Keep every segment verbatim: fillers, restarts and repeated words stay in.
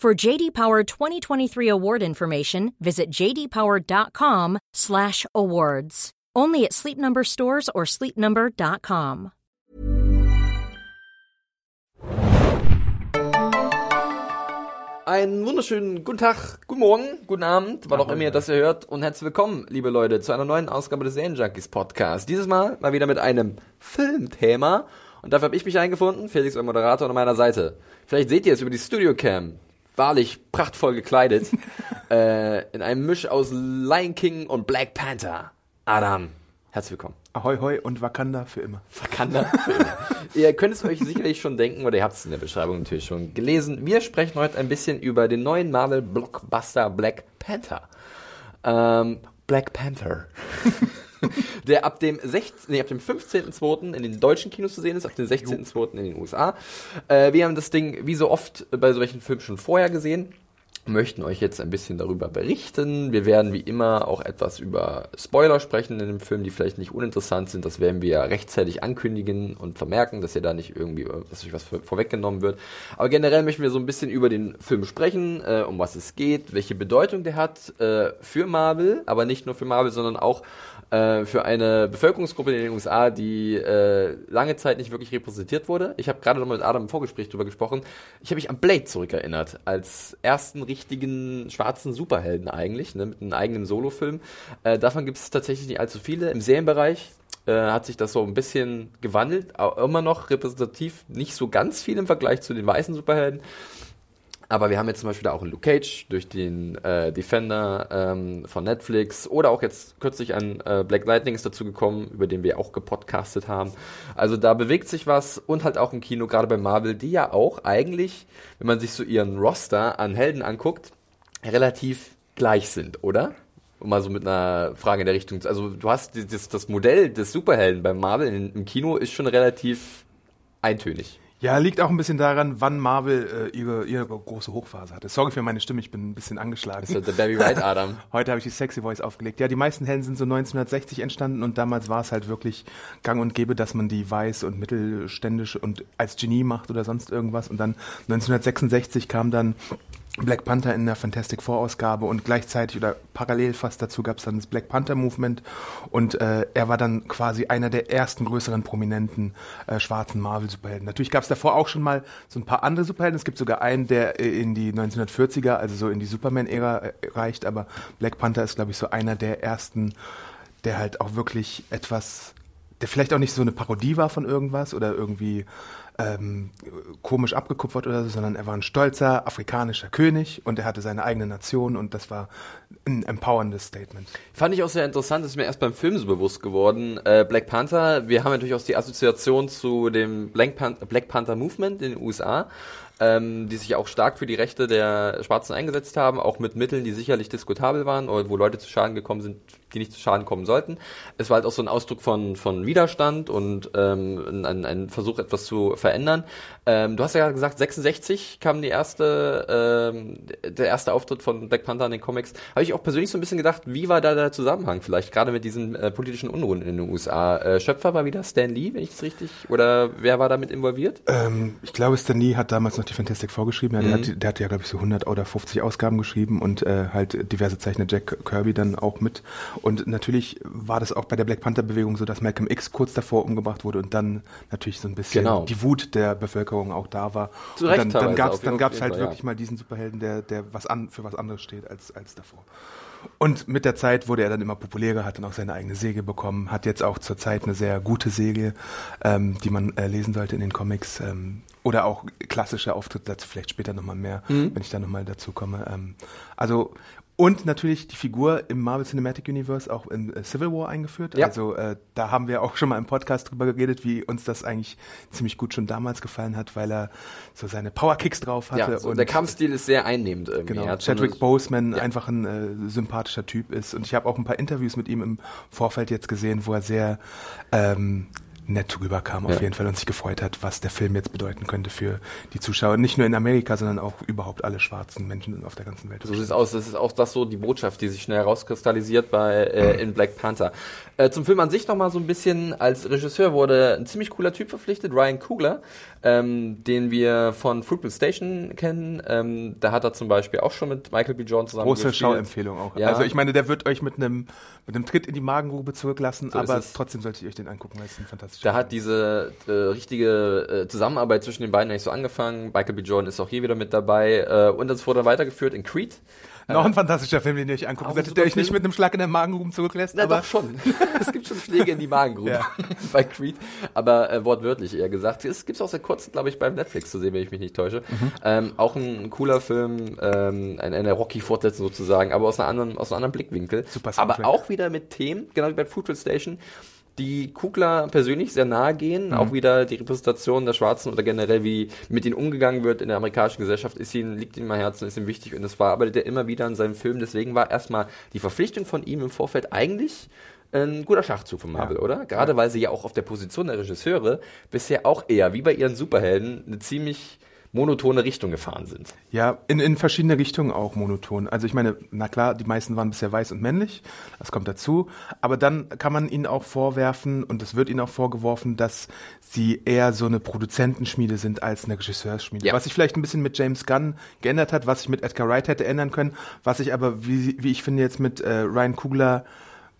For J D Power twenty twenty-three award information, visit j d power dot com slash awards. Only at Sleep Number stores or sleep number dot com. Einen wunderschönen guten Tag, guten Morgen, guten Abend, wann auch immer ihr das ihr hört, und herzlich willkommen, liebe Leute, zu einer neuen Ausgabe des Serienjunkies Podcast. Dieses Mal mal wieder mit einem Filmthema, und dafür habe ich mich eingefunden, Felix, euer Moderator, an meiner Seite. Vielleicht seht ihr es über die Studiocam. Wahrlich prachtvoll gekleidet, äh, in einem Misch aus Lion King und Black Panther. Adam, herzlich willkommen. Ahoi, hoi und Wakanda für immer. Wakanda für immer. Ihr könnt es euch sicherlich schon denken, oder ihr habt es in der Beschreibung natürlich schon gelesen. Wir sprechen heute ein bisschen über den neuen Marvel-Blockbuster Black Panther. Ähm, Black Panther. Der ab dem, sechzehnten, nee, ab dem fünfzehnten zweiten in den deutschen Kinos zu sehen ist, ab dem sechzehnten zweiten in den U S A. Äh, wir haben das Ding, wie so oft bei solchen Filmen, schon vorher gesehen. Möchten euch jetzt ein bisschen darüber berichten. Wir werden wie immer auch etwas über Spoiler sprechen in dem Film, die vielleicht nicht uninteressant sind. Das werden wir rechtzeitig ankündigen und vermerken, dass ihr da nicht irgendwie, dass euch was vor, vorweggenommen wird. Aber generell möchten wir so ein bisschen über den Film sprechen, äh, um was es geht, welche Bedeutung der hat äh, für Marvel, aber nicht nur für Marvel, sondern auch äh, für eine Bevölkerungsgruppe in den U S A, die äh, lange Zeit nicht wirklich repräsentiert wurde. Ich habe gerade noch mit Adam im Vorgespräch drüber gesprochen. Ich habe mich an Blade zurückerinnert, als ersten richtigen schwarzen Superhelden eigentlich, ne, mit einem eigenen Solofilm. Äh, davon gibt es tatsächlich nicht allzu viele. Im Serienbereich äh, hat sich das so ein bisschen gewandelt, aber immer noch repräsentativ nicht so ganz viel im Vergleich zu den weißen Superhelden. Aber wir haben jetzt zum Beispiel da auch einen Luke Cage durch den äh, Defender ähm, von Netflix, oder auch jetzt kürzlich ein äh, Black Lightning ist dazu gekommen, über den wir auch gepodcastet haben. Also da bewegt sich was, und halt auch im Kino, gerade bei Marvel, die ja auch eigentlich, wenn man sich so ihren Roster an Helden anguckt, relativ gleich sind, oder? Um mal so mit einer Frage in der Richtung, also du hast das, das Modell des Superhelden bei Marvel in, im Kino ist schon relativ eintönig. Ja, liegt auch ein bisschen daran, wann Marvel äh, ihre, ihre große Hochphase hatte. Sorry für meine Stimme, ich bin ein bisschen angeschlagen. Das ist der Barry White, Adam. Heute habe ich die Sexy Voice aufgelegt. Ja, die meisten Helden sind so neunzehnhundertsechzig entstanden, und damals war es halt wirklich gang und gäbe, dass man die weiß und mittelständisch und als Genie macht oder sonst irgendwas. Und dann neunzehnhundertsechsundsechzig kam dann Black Panther in der Fantastic Four-Ausgabe, und gleichzeitig oder parallel fast dazu gab es dann das Black Panther-Movement, und äh, er war dann quasi einer der ersten größeren prominenten äh, schwarzen Marvel-Superhelden. Natürlich gab es davor auch schon mal so ein paar andere Superhelden. Es gibt sogar einen, der in die neunzehnhundertvierziger, also so in die Superman-Ära äh, reicht, aber Black Panther ist, glaube ich, so einer der ersten, der halt auch wirklich etwas, der vielleicht auch nicht so eine Parodie war von irgendwas oder irgendwie Ähm, komisch abgekupfert oder so, sondern er war ein stolzer afrikanischer König, und er hatte seine eigene Nation, und das war ein empowerndes Statement. Fand ich auch sehr interessant, das ist mir erst beim Film so bewusst geworden. Äh, Black Panther, wir haben natürlich auch die Assoziation zu dem Black Panther, Black Panther Movement in den U S A, ähm, die sich auch stark für die Rechte der Schwarzen eingesetzt haben, auch mit Mitteln, die sicherlich diskutabel waren oder wo Leute zu Schaden gekommen sind, die nicht zu Schaden kommen sollten. Es war halt auch so ein Ausdruck von, von Widerstand und ähm, ein, ein Versuch, etwas zu verändern. Ähm, du hast ja gesagt, sechsundsechzig kam die erste, ähm, der erste Auftritt von Black Panther in den Comics. Habe ich auch persönlich so ein bisschen gedacht, wie war da der Zusammenhang vielleicht, gerade mit diesen äh, politischen Unruhen in den U S A? Äh, Schöpfer war wieder Stan Lee, wenn ich es richtig, oder wer war damit involviert? Ähm, ich glaube, Stan Lee hat damals noch die Fantastic Four geschrieben. Ja, der, mhm. hat, der hat ja, glaube ich, so hundert oder fünfzig Ausgaben geschrieben, und äh, halt diverse Zeichner Jack Kirby dann auch mit. Und natürlich war das auch bei der Black Panther-Bewegung so, dass Malcolm X kurz davor umgebracht wurde, und dann natürlich so ein bisschen genau. die Wut der Bevölkerung auch da war. Zu Recht, und dann, dann gab es dann gab's halt ja. wirklich mal diesen Superhelden, der, der was an, für was anderes steht als, als davor. Und mit der Zeit wurde er dann immer populärer, hat dann auch seine eigene Serie bekommen, hat jetzt auch zurzeit eine sehr gute Serie, ähm, die man äh, lesen sollte in den Comics, ähm, Oder auch klassische Auftritte, dazu vielleicht später nochmal mehr, mhm. wenn ich da nochmal dazu komme. Ähm, also, und natürlich die Figur im Marvel Cinematic Universe auch in Civil War eingeführt. Ja. Also äh, da haben wir auch schon mal im Podcast drüber geredet, wie uns das eigentlich ziemlich gut schon damals gefallen hat, weil er so seine Powerkicks drauf hatte. Ja, so und der Kampfstil ist sehr einnehmend irgendwie. Genau, Chadwick Boseman ja. einfach ein äh, sympathischer Typ ist. Und ich habe auch ein paar Interviews mit ihm im Vorfeld jetzt gesehen, wo er sehr ähm, nett rüberkam auf ja. jeden Fall und sich gefreut hat, was der Film jetzt bedeuten könnte für die Zuschauer. Nicht nur in Amerika, sondern auch überhaupt alle schwarzen Menschen auf der ganzen Welt. So sieht es aus. Das ist auch das so die Botschaft, die sich schnell herauskristallisiert bei äh, in Black Panther. Äh, zum Film an sich nochmal so ein bisschen, als Regisseur wurde ein ziemlich cooler Typ verpflichtet, Ryan Coogler, ähm, den wir von Fruitvale Station kennen. Ähm, da hat er zum Beispiel auch schon mit Michael B. Jordan zusammen Große gespielt. Schauempfehlung auch. Ja. Also ich meine, der wird euch mit einem mit einem Tritt in die Magengrube zurücklassen, so aber trotzdem solltet ihr euch den angucken, weil es ein fantastischer Da hat diese äh, richtige äh, Zusammenarbeit zwischen den beiden eigentlich so angefangen. Michael B. Jordan ist auch hier wieder mit dabei äh, und das wurde weitergeführt in Creed. Noch ein fantastischer Film, den ihr euch angucken solltet, der euch nicht mit einem Schlag in der Magengrube zurücklässt. Na aber doch schon. Es gibt schon Schläge in die Magengrube ja. bei Creed, aber äh, wortwörtlich eher gesagt. Es gibt es auch seit kurzem, glaube ich, beim Netflix zu sehen, wenn ich mich nicht täusche. Mhm. Ähm, auch ein cooler Film, ähm, eine Rocky-Fortsetzung sozusagen, aber aus, einer anderen, aus einem anderen Blickwinkel. Super Soundtrack. Aber auch wieder mit Themen, genau wie bei Fruitvale Station, die Kugler persönlich sehr nahe gehen, mhm. auch wieder die Repräsentation der Schwarzen oder generell, wie mit ihnen umgegangen wird in der amerikanischen Gesellschaft, ist ihnen, liegt ihnen am Herzen, ist ihm wichtig und das verarbeitet er immer wieder in seinem Film. Deswegen war erstmal die Verpflichtung von ihm im Vorfeld eigentlich ein guter Schachzug von Marvel, ja. oder? Gerade ja. weil sie ja auch auf der Position der Regisseure bisher auch eher, wie bei ihren Superhelden, eine ziemlich monotone Richtung gefahren sind. Ja, in, in verschiedene Richtungen auch monoton. Also ich meine, na klar, die meisten waren bisher weiß und männlich, das kommt dazu, aber dann kann man ihnen auch vorwerfen, und es wird ihnen auch vorgeworfen, dass sie eher so eine Produzentenschmiede sind als eine Regisseursschmiede. Ja. Was sich vielleicht ein bisschen mit James Gunn geändert hat, was ich mit Edgar Wright hätte ändern können, was ich aber, wie, wie ich finde, jetzt mit äh, Ryan Coogler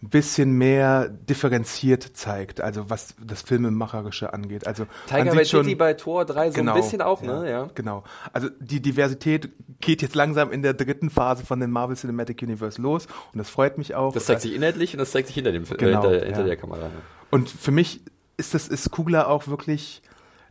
bisschen mehr differenziert zeigt, also was das Filmemacherische angeht. Also Tiger Bay City bei Thor drei so genau, ein bisschen auch, ja, ne? Ja. Genau. Also die Diversität geht jetzt langsam in der dritten Phase von dem Marvel Cinematic Universe los und das freut mich auch. Das zeigt sich inhaltlich und das zeigt sich hinter dem Film, genau, hinter, hinter ja. der Kamera. Ne? Und für mich ist das ist Coogler auch wirklich,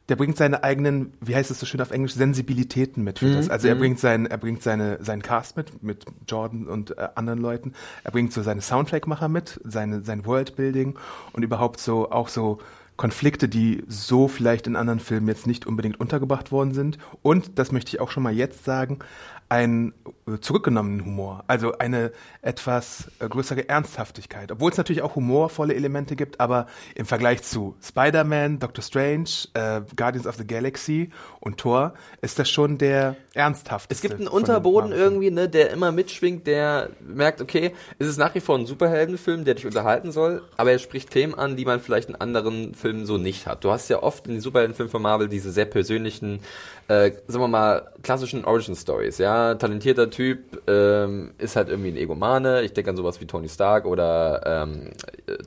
der bringt seine eigenen, wie heißt es so schön auf Englisch, Sensibilitäten mit für mhm. das. Also er bringt sein, er bringt seine, seinen Cast mit, mit Jordan und äh, anderen Leuten. Er bringt so seine Soundtrack-Macher mit, seine, sein Worldbuilding und überhaupt so, auch so Konflikte, die so vielleicht in anderen Filmen jetzt nicht unbedingt untergebracht worden sind. Und, das möchte ich auch schon mal jetzt sagen, einen zurückgenommenen Humor, also eine etwas größere Ernsthaftigkeit, obwohl es natürlich auch humorvolle Elemente gibt, aber im Vergleich zu Spider-Man, Doctor Strange, äh, Guardians of the Galaxy und Thor ist das schon der ernsthafteste. Es gibt einen Unterboden irgendwie, ne, der immer mitschwingt, der merkt, okay, es ist nach wie vor ein Superheldenfilm, der dich unterhalten soll, aber er spricht Themen an, die man vielleicht in anderen Filmen so nicht hat. Du hast ja oft in den Superheldenfilmen von Marvel diese sehr persönlichen, äh, sagen wir mal, klassischen Origin-Stories, ja, talentierter Typ, ähm, ist halt irgendwie ein Egomane. Ich denke an sowas wie Tony Stark oder ähm,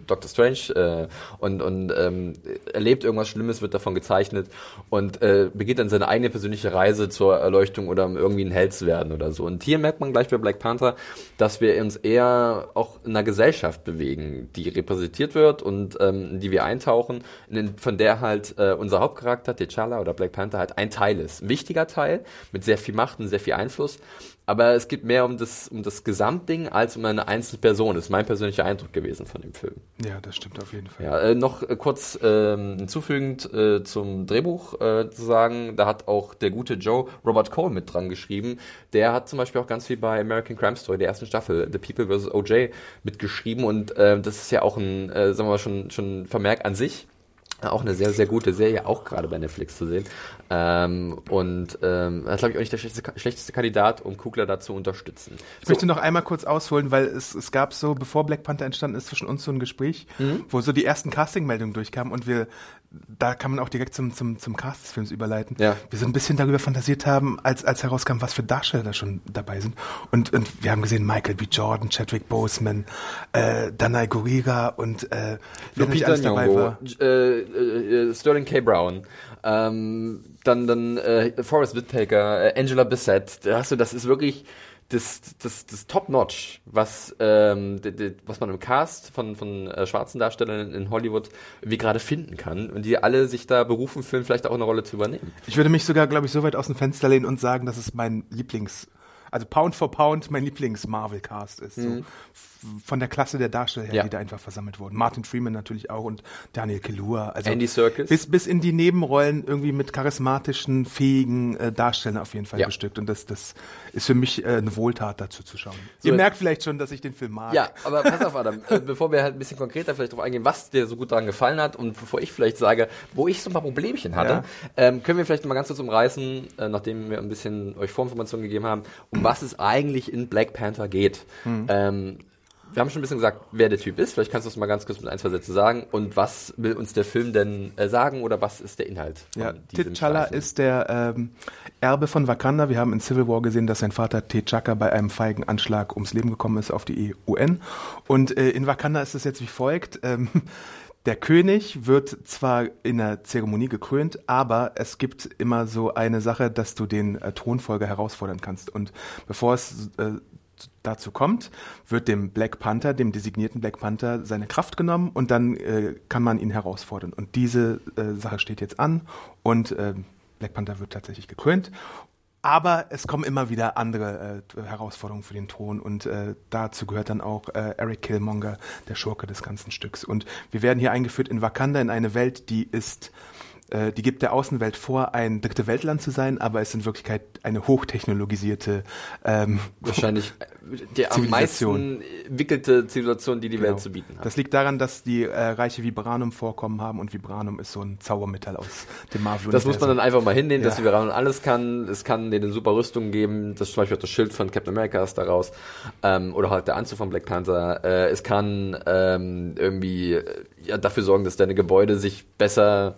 Doctor Strange äh, und, und ähm, erlebt irgendwas Schlimmes, wird davon gezeichnet und äh, beginnt dann seine eigene persönliche Reise zur Erleuchtung oder um irgendwie ein Held zu werden oder so. Und hier merkt man gleich bei Black Panther, dass wir uns eher auch in einer Gesellschaft bewegen, die repräsentiert wird und ähm, in die wir eintauchen, in, von der halt äh, unser Hauptcharakter, T'Challa oder Black Panther, halt ein Teil ist. Ein wichtiger Teil, mit sehr viel Macht und sehr viel Einfluss. Aber es geht mehr um das, um das Gesamtding als um eine einzelne Person. Das ist mein persönlicher Eindruck gewesen von dem Film. Ja, das stimmt auf jeden Fall. Ja, äh, noch äh, kurz ähm, hinzufügend äh, zum Drehbuch äh, zu sagen, da hat auch der gute Joe Robert Cole mit dran geschrieben. Der hat zum Beispiel auch ganz viel bei American Crime Story, der ersten Staffel, The People versus. O J mitgeschrieben. Und äh, das ist ja auch ein, äh, sagen wir mal, schon, schon ein Vermerk an sich. Auch eine sehr, sehr gute Serie, auch gerade bei Netflix zu sehen. Ähm, und ähm, das ist, glaube ich, auch nicht der schlechteste, schlechteste Kandidat, um Coogler da zu unterstützen. Ich so. möchte noch einmal kurz ausholen, weil es, es gab so, bevor Black Panther entstanden ist, zwischen uns so ein Gespräch, mhm. wo so die ersten Casting-Meldungen durchkamen und wir, da kann man auch direkt zum, zum, zum Cast des Films überleiten, ja. wir so ein bisschen darüber fantasiert haben, als, als herauskam, was für Darsteller da schon dabei sind. Und, und wir haben gesehen, Michael B. Jordan, Chadwick Boseman, äh, Danai Gurira und äh, Lupita Nyong'o, Sterling K. Brown, ähm, dann, dann äh, Forrest Whitaker, äh, Angela Bassett, da hast du, das ist wirklich das, das, das Top-Notch, was, ähm, de, de, was man im Cast von, von äh, schwarzen Darstellern in Hollywood wie gerade finden kann und die alle sich da berufen fühlen, vielleicht auch eine Rolle zu übernehmen. Ich würde mich sogar, glaube ich, so weit aus dem Fenster lehnen und sagen, dass es mein Lieblings- also Pound for Pound mein Lieblings-Marvel-Cast ist. Mhm. So von der Klasse der Darsteller, ja, die da einfach versammelt wurden. Martin Freeman natürlich auch und Daniel Kaluuya. Also Andy Serkis. Bis, bis in die Nebenrollen irgendwie mit charismatischen, fähigen äh, Darstellern auf jeden Fall, ja, bestückt. Und das, das ist für mich äh, eine Wohltat, dazu zu schauen. So, ihr ja. merkt vielleicht schon, dass ich den Film mag. Ja, aber pass auf, Adam. äh, bevor wir halt ein bisschen konkreter vielleicht drauf eingehen, was dir so gut daran gefallen hat und bevor ich vielleicht sage, wo ich so ein paar Problemchen hatte, ja. ähm, können wir vielleicht mal ganz kurz umreißen, äh, nachdem wir ein bisschen euch Vorinformationen gegeben haben, um was es eigentlich in Black Panther geht. Mhm. Ähm, wir haben schon ein bisschen gesagt, wer der Typ ist. Vielleicht kannst du es mal ganz kurz mit ein, zwei Sätzen sagen. Und was will uns der Film denn äh, sagen oder was ist der Inhalt? Ja, T'Challa ist der ähm, Erbe von Wakanda. Wir haben in Civil War gesehen, dass sein Vater T'Chaka bei einem feigen Anschlag ums Leben gekommen ist auf die U N. Und äh, in Wakanda ist es jetzt wie folgt. Ähm, Der König wird zwar in der Zeremonie gekrönt, aber es gibt immer so eine Sache, dass du den äh, Thronfolger herausfordern kannst. Und bevor es äh, dazu kommt, wird dem Black Panther, dem designierten Black Panther, seine Kraft genommen und dann äh, kann man ihn herausfordern. Und diese äh, Sache steht jetzt an und äh, Black Panther wird tatsächlich gekrönt. Aber es kommen immer wieder andere äh, Herausforderungen für den Thron und äh, dazu gehört dann auch äh, Eric Killmonger, der Schurke des ganzen Stücks. Und wir werden hier eingeführt in Wakanda, in eine Welt, die ist, äh, die gibt der Außenwelt vor, ein dritte Weltland zu sein, aber es ist in Wirklichkeit eine hochtechnologisierte ähm, wahrscheinlich die am meisten entwickelte Zivilisation, die die genau. Welt zu bieten hat. Das liegt daran, dass die äh, reiche Vibranium-Vorkommen haben und Vibranium ist so ein Zaubermetall aus dem Marvel-Universum. Das muss man dann einfach mal hinnehmen, ja. dass Vibranium alles kann. Es kann denen super Rüstung geben, das zum Beispiel auch das Schild von Captain America ist daraus ähm, oder halt der Anzug von Black Panther. Äh, es kann ähm, irgendwie ja, dafür sorgen, dass deine Gebäude sich besser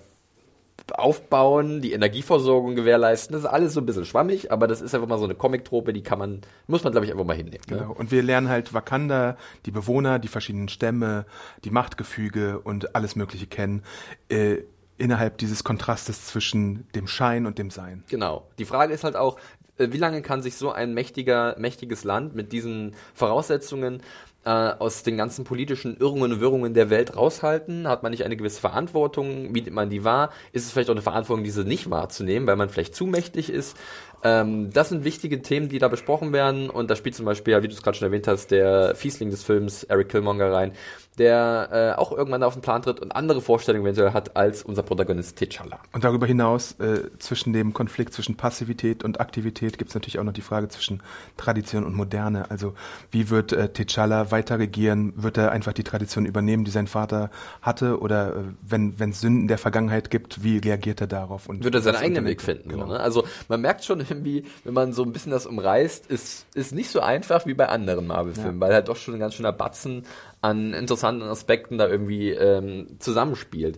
aufbauen, die Energieversorgung gewährleisten. Das ist alles so ein bisschen schwammig, aber das ist einfach mal so eine Comic-Trope, die kann man, muss man glaube ich einfach mal hinnehmen. Ne? Genau. Und wir lernen halt Wakanda, die Bewohner, die verschiedenen Stämme, die Machtgefüge und alles Mögliche kennen, äh, innerhalb dieses Kontrastes zwischen dem Schein und dem Sein. Genau. Die Frage ist halt auch, wie lange kann sich so ein mächtiger, mächtiges Land mit diesen Voraussetzungen aus den ganzen politischen Irrungen und Wirrungen der Welt raushalten? Hat man nicht eine gewisse Verantwortung? Wie nimmt man die wahr? Ist es vielleicht auch eine Verantwortung, diese nicht wahrzunehmen, weil man vielleicht zu mächtig ist? Ähm, das sind wichtige Themen, die da besprochen werden und da spielt zum Beispiel, wie du es gerade schon erwähnt hast, der Fiesling des Films, Eric Killmonger, rein, der äh, auch irgendwann auf den Plan tritt und andere Vorstellungen eventuell hat als unser Protagonist T'Challa. Und darüber hinaus, äh, zwischen dem Konflikt zwischen Passivität und Aktivität gibt es natürlich auch noch die Frage zwischen Tradition und Moderne. Also wie wird äh, T'Challa weiter regieren? Wird er einfach die Tradition übernehmen, die sein Vater hatte? Oder äh, wenn wenn es Sünden der Vergangenheit gibt, wie reagiert er darauf? Und wird er seinen eigenen Weg finden? Genau. So, ne? Also man merkt schon irgendwie, wenn man so ein bisschen das umreißt, ist, ist nicht so einfach wie bei anderen Marvel-Filmen, ja. weil halt doch schon ein ganz schöner Batzen an interessanten Aspekten da irgendwie ähm, zusammenspielt.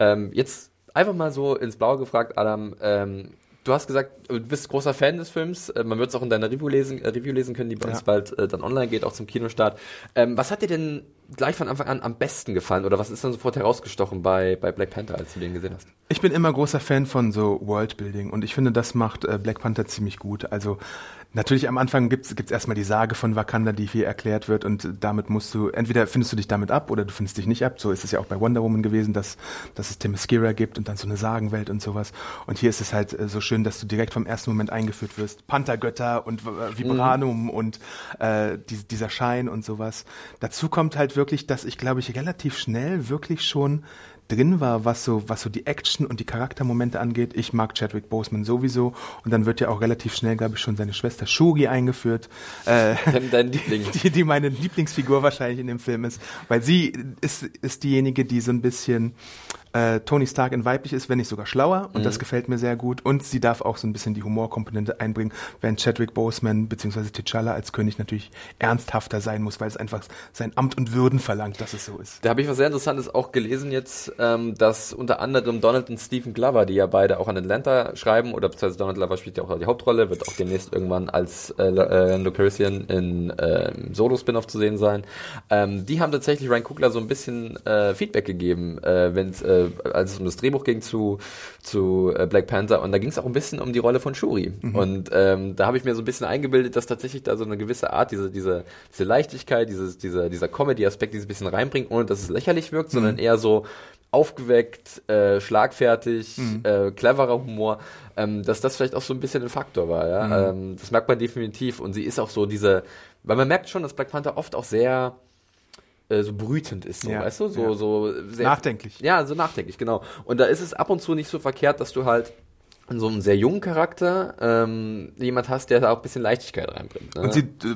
Ähm, jetzt einfach mal so ins Blaue gefragt, Adam, ähm, du hast gesagt, du bist großer Fan des Films, äh, man wird es auch in deiner Review lesen, äh, Review lesen können, die bei ja. uns bald äh, dann online geht, auch zum Kinostart. Ähm, was hat dir denn gleich von Anfang an am besten gefallen oder was ist dann sofort herausgestochen bei, bei Black Panther, als du den gesehen hast? Ich bin immer großer Fan von so Worldbuilding und ich finde, das macht äh, Black Panther ziemlich gut. Also natürlich am Anfang gibt's gibt's erstmal die Sage von Wakanda, die hier erklärt wird und damit musst du, entweder findest du dich damit ab oder du findest dich nicht ab. So ist es ja auch bei Wonder Woman gewesen, dass, dass es Themyscira gibt und dann so eine Sagenwelt und sowas. Und hier ist es halt so schön, dass du direkt vom ersten Moment eingeführt wirst. Panthergötter und äh, Vibranium mhm. und äh, die, dieser Schein und sowas. Dazu kommt halt wirklich, dass ich glaube ich relativ schnell wirklich schon drin war, was so was so die Action und die Charaktermomente angeht. Ich mag Chadwick Boseman sowieso und dann wird ja auch relativ schnell, glaube ich, schon seine Schwester Shuri eingeführt, äh, dein, dein Liebling. die, die meine Lieblingsfigur wahrscheinlich in dem Film ist, weil sie ist, ist diejenige, die so ein bisschen äh, Tony Stark in weiblich ist, wenn nicht sogar schlauer und mhm. das gefällt mir sehr gut und sie darf auch so ein bisschen die Humorkomponente einbringen, während Chadwick Boseman bzw. T'Challa als König natürlich ernsthafter sein muss, weil es einfach sein Amt und Würden verlangt, dass es so ist. Da habe ich was sehr Interessantes auch gelesen jetzt, Ähm, dass unter anderem Donald und Stephen Glover, die ja beide auch an Atlanta schreiben, oder beziehungsweise Donald Glover spielt ja auch die Hauptrolle, wird auch demnächst irgendwann als äh, äh, Locarian in äh, Solo-Spin-Off zu sehen sein. Ähm, die haben tatsächlich Ryan Coogler so ein bisschen äh, Feedback gegeben, äh, wenn es äh, äh, als es um das Drehbuch ging zu, zu äh, Black Panther. Und da ging es auch ein bisschen um die Rolle von Shuri. Mhm. Und ähm, da habe ich mir so ein bisschen eingebildet, dass tatsächlich da so eine gewisse Art, diese, diese, diese Leichtigkeit, dieses, dieser, dieser Comedy-Aspekt, dieses bisschen reinbringt, ohne dass es lächerlich wirkt, mhm. sondern eher so aufgeweckt, äh, schlagfertig, mhm. äh, cleverer Humor, ähm, dass das vielleicht auch so ein bisschen ein Faktor war. Ja? Mhm. Ähm, das merkt man definitiv. Und sie ist auch so diese, weil man merkt schon, dass Black Panther oft auch sehr so brütend ist, so, ja, weißt du? So, ja. so sehr nachdenklich. Ja, so nachdenklich, genau. Und da ist es ab und zu nicht so verkehrt, dass du halt in so einem sehr jungen Charakter ähm, jemand hast, der da auch ein bisschen Leichtigkeit reinbringt. Ne? Und sie d-